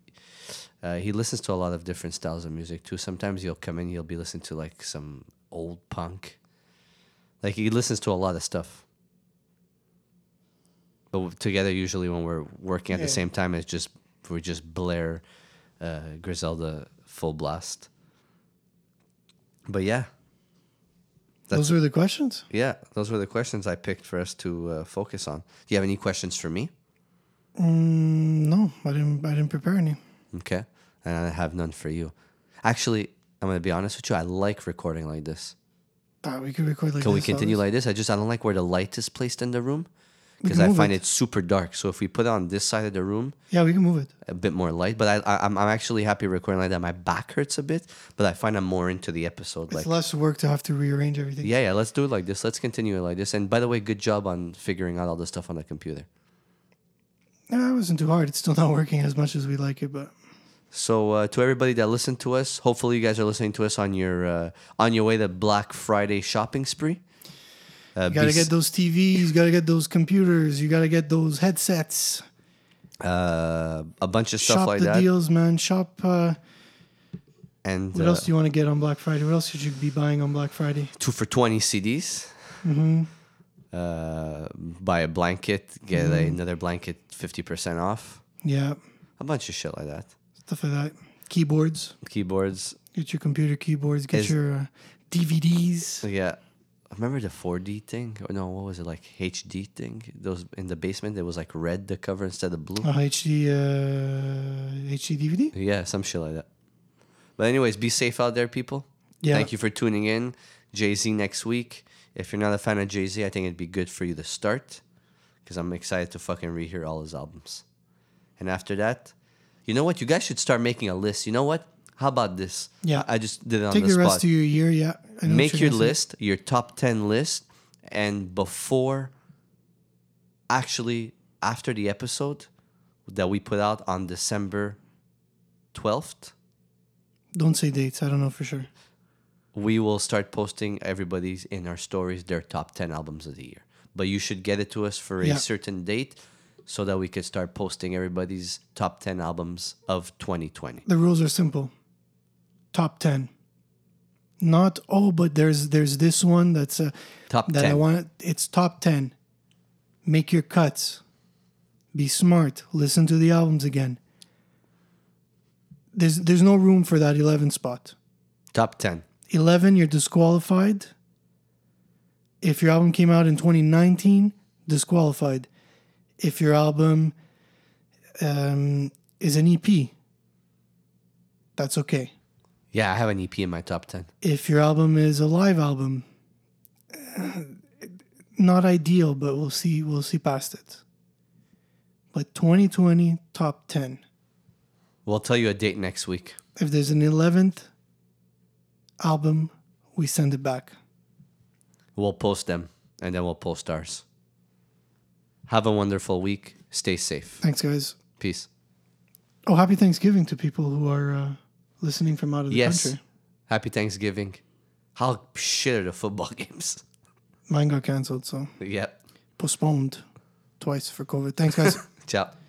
listens to a lot of different styles of music too. Sometimes he'll come in, he'll be listening to like some old punk. Like he listens to a lot of stuff. But together, usually when we're working at the same time, it's just we just blare Griselda full blast. But yeah, those were the questions. Yeah, those were the questions I picked for us to focus on. Do you have any questions for me? No, I didn't prepare any. Okay, and I have none for you. Actually, I'm gonna be honest with you. I like recording like this. We could record like this. Can we continue like this? I don't like where the light is placed in the room because I find it super dark. So if we put it on this side of the room, yeah, we can move it a bit more light. But I'm actually happy recording like that. My back hurts a bit, but I find I'm more into the episode. It's like less work to have to rearrange everything. Yeah, let's do it like this. Let's continue it like this. And by the way, good job on figuring out all the stuff on the computer. No, it wasn't too hard. It's still not working as much as we like it, but. So to everybody that listened to us, hopefully you guys are listening to us on your way to Black Friday shopping spree. You got to get those TVs, you got to get those computers, you got to get those headsets. A bunch of stuff shop like that. Shop the deals, man. Shop. And what else do you want to get on Black Friday? What else should you be buying on Black Friday? 2 for $20 CDs. Mm-hmm. Buy a blanket, get another blanket 50% off. Yeah. A bunch of shit like that. Stuff like that. Keyboards. Get your computer keyboards, get your DVDs. Yeah. I remember the 4D thing. Or no, what was it? Like HD thing? Those in the basement, it was like red, the cover, instead of blue. HD DVD? Yeah, some shit like that. But anyways, be safe out there, people. Yeah. Thank you for tuning in. Jay-Z next week. If you're not a fan of Jay-Z, I think it'd be good for you to start. Because I'm excited to fucking rehear all his albums. And after that, you know what? You guys should start making a list. You know what? How about this? Yeah. I just did it on the spot. Take the rest of your year, yeah. Make your list, your top 10 list, and after the episode that we put out on December 12th. Don't say dates. I don't know for sure. We will start posting everybody's in our stories, their top 10 albums of the year. But you should get it to us for a certain date so that we could start posting everybody's top 10 albums of 2020. The rules are simple. Top 10. Not but there's this one that's top 10. I want. It's top 10. Make your cuts. Be smart. Listen to the albums again. There's no room for that 11 spot. Top 10. 11, you're disqualified. If your album came out in 2019, disqualified. If your album is an EP, that's okay. Yeah, I have an EP in my top 10. If your album is a live album, not ideal, but we'll see past it. But 2020 top 10. We'll tell you a date next week. If there's an 11th album, we send it back. We'll post them, and then we'll post ours. Have a wonderful week. Stay safe. Thanks, guys. Peace. Oh, happy Thanksgiving to people who are... listening from out of the country. Happy Thanksgiving. How shit are the football games? Mine got cancelled, so. Yep. Postponed twice for COVID. Thanks, guys. Ciao.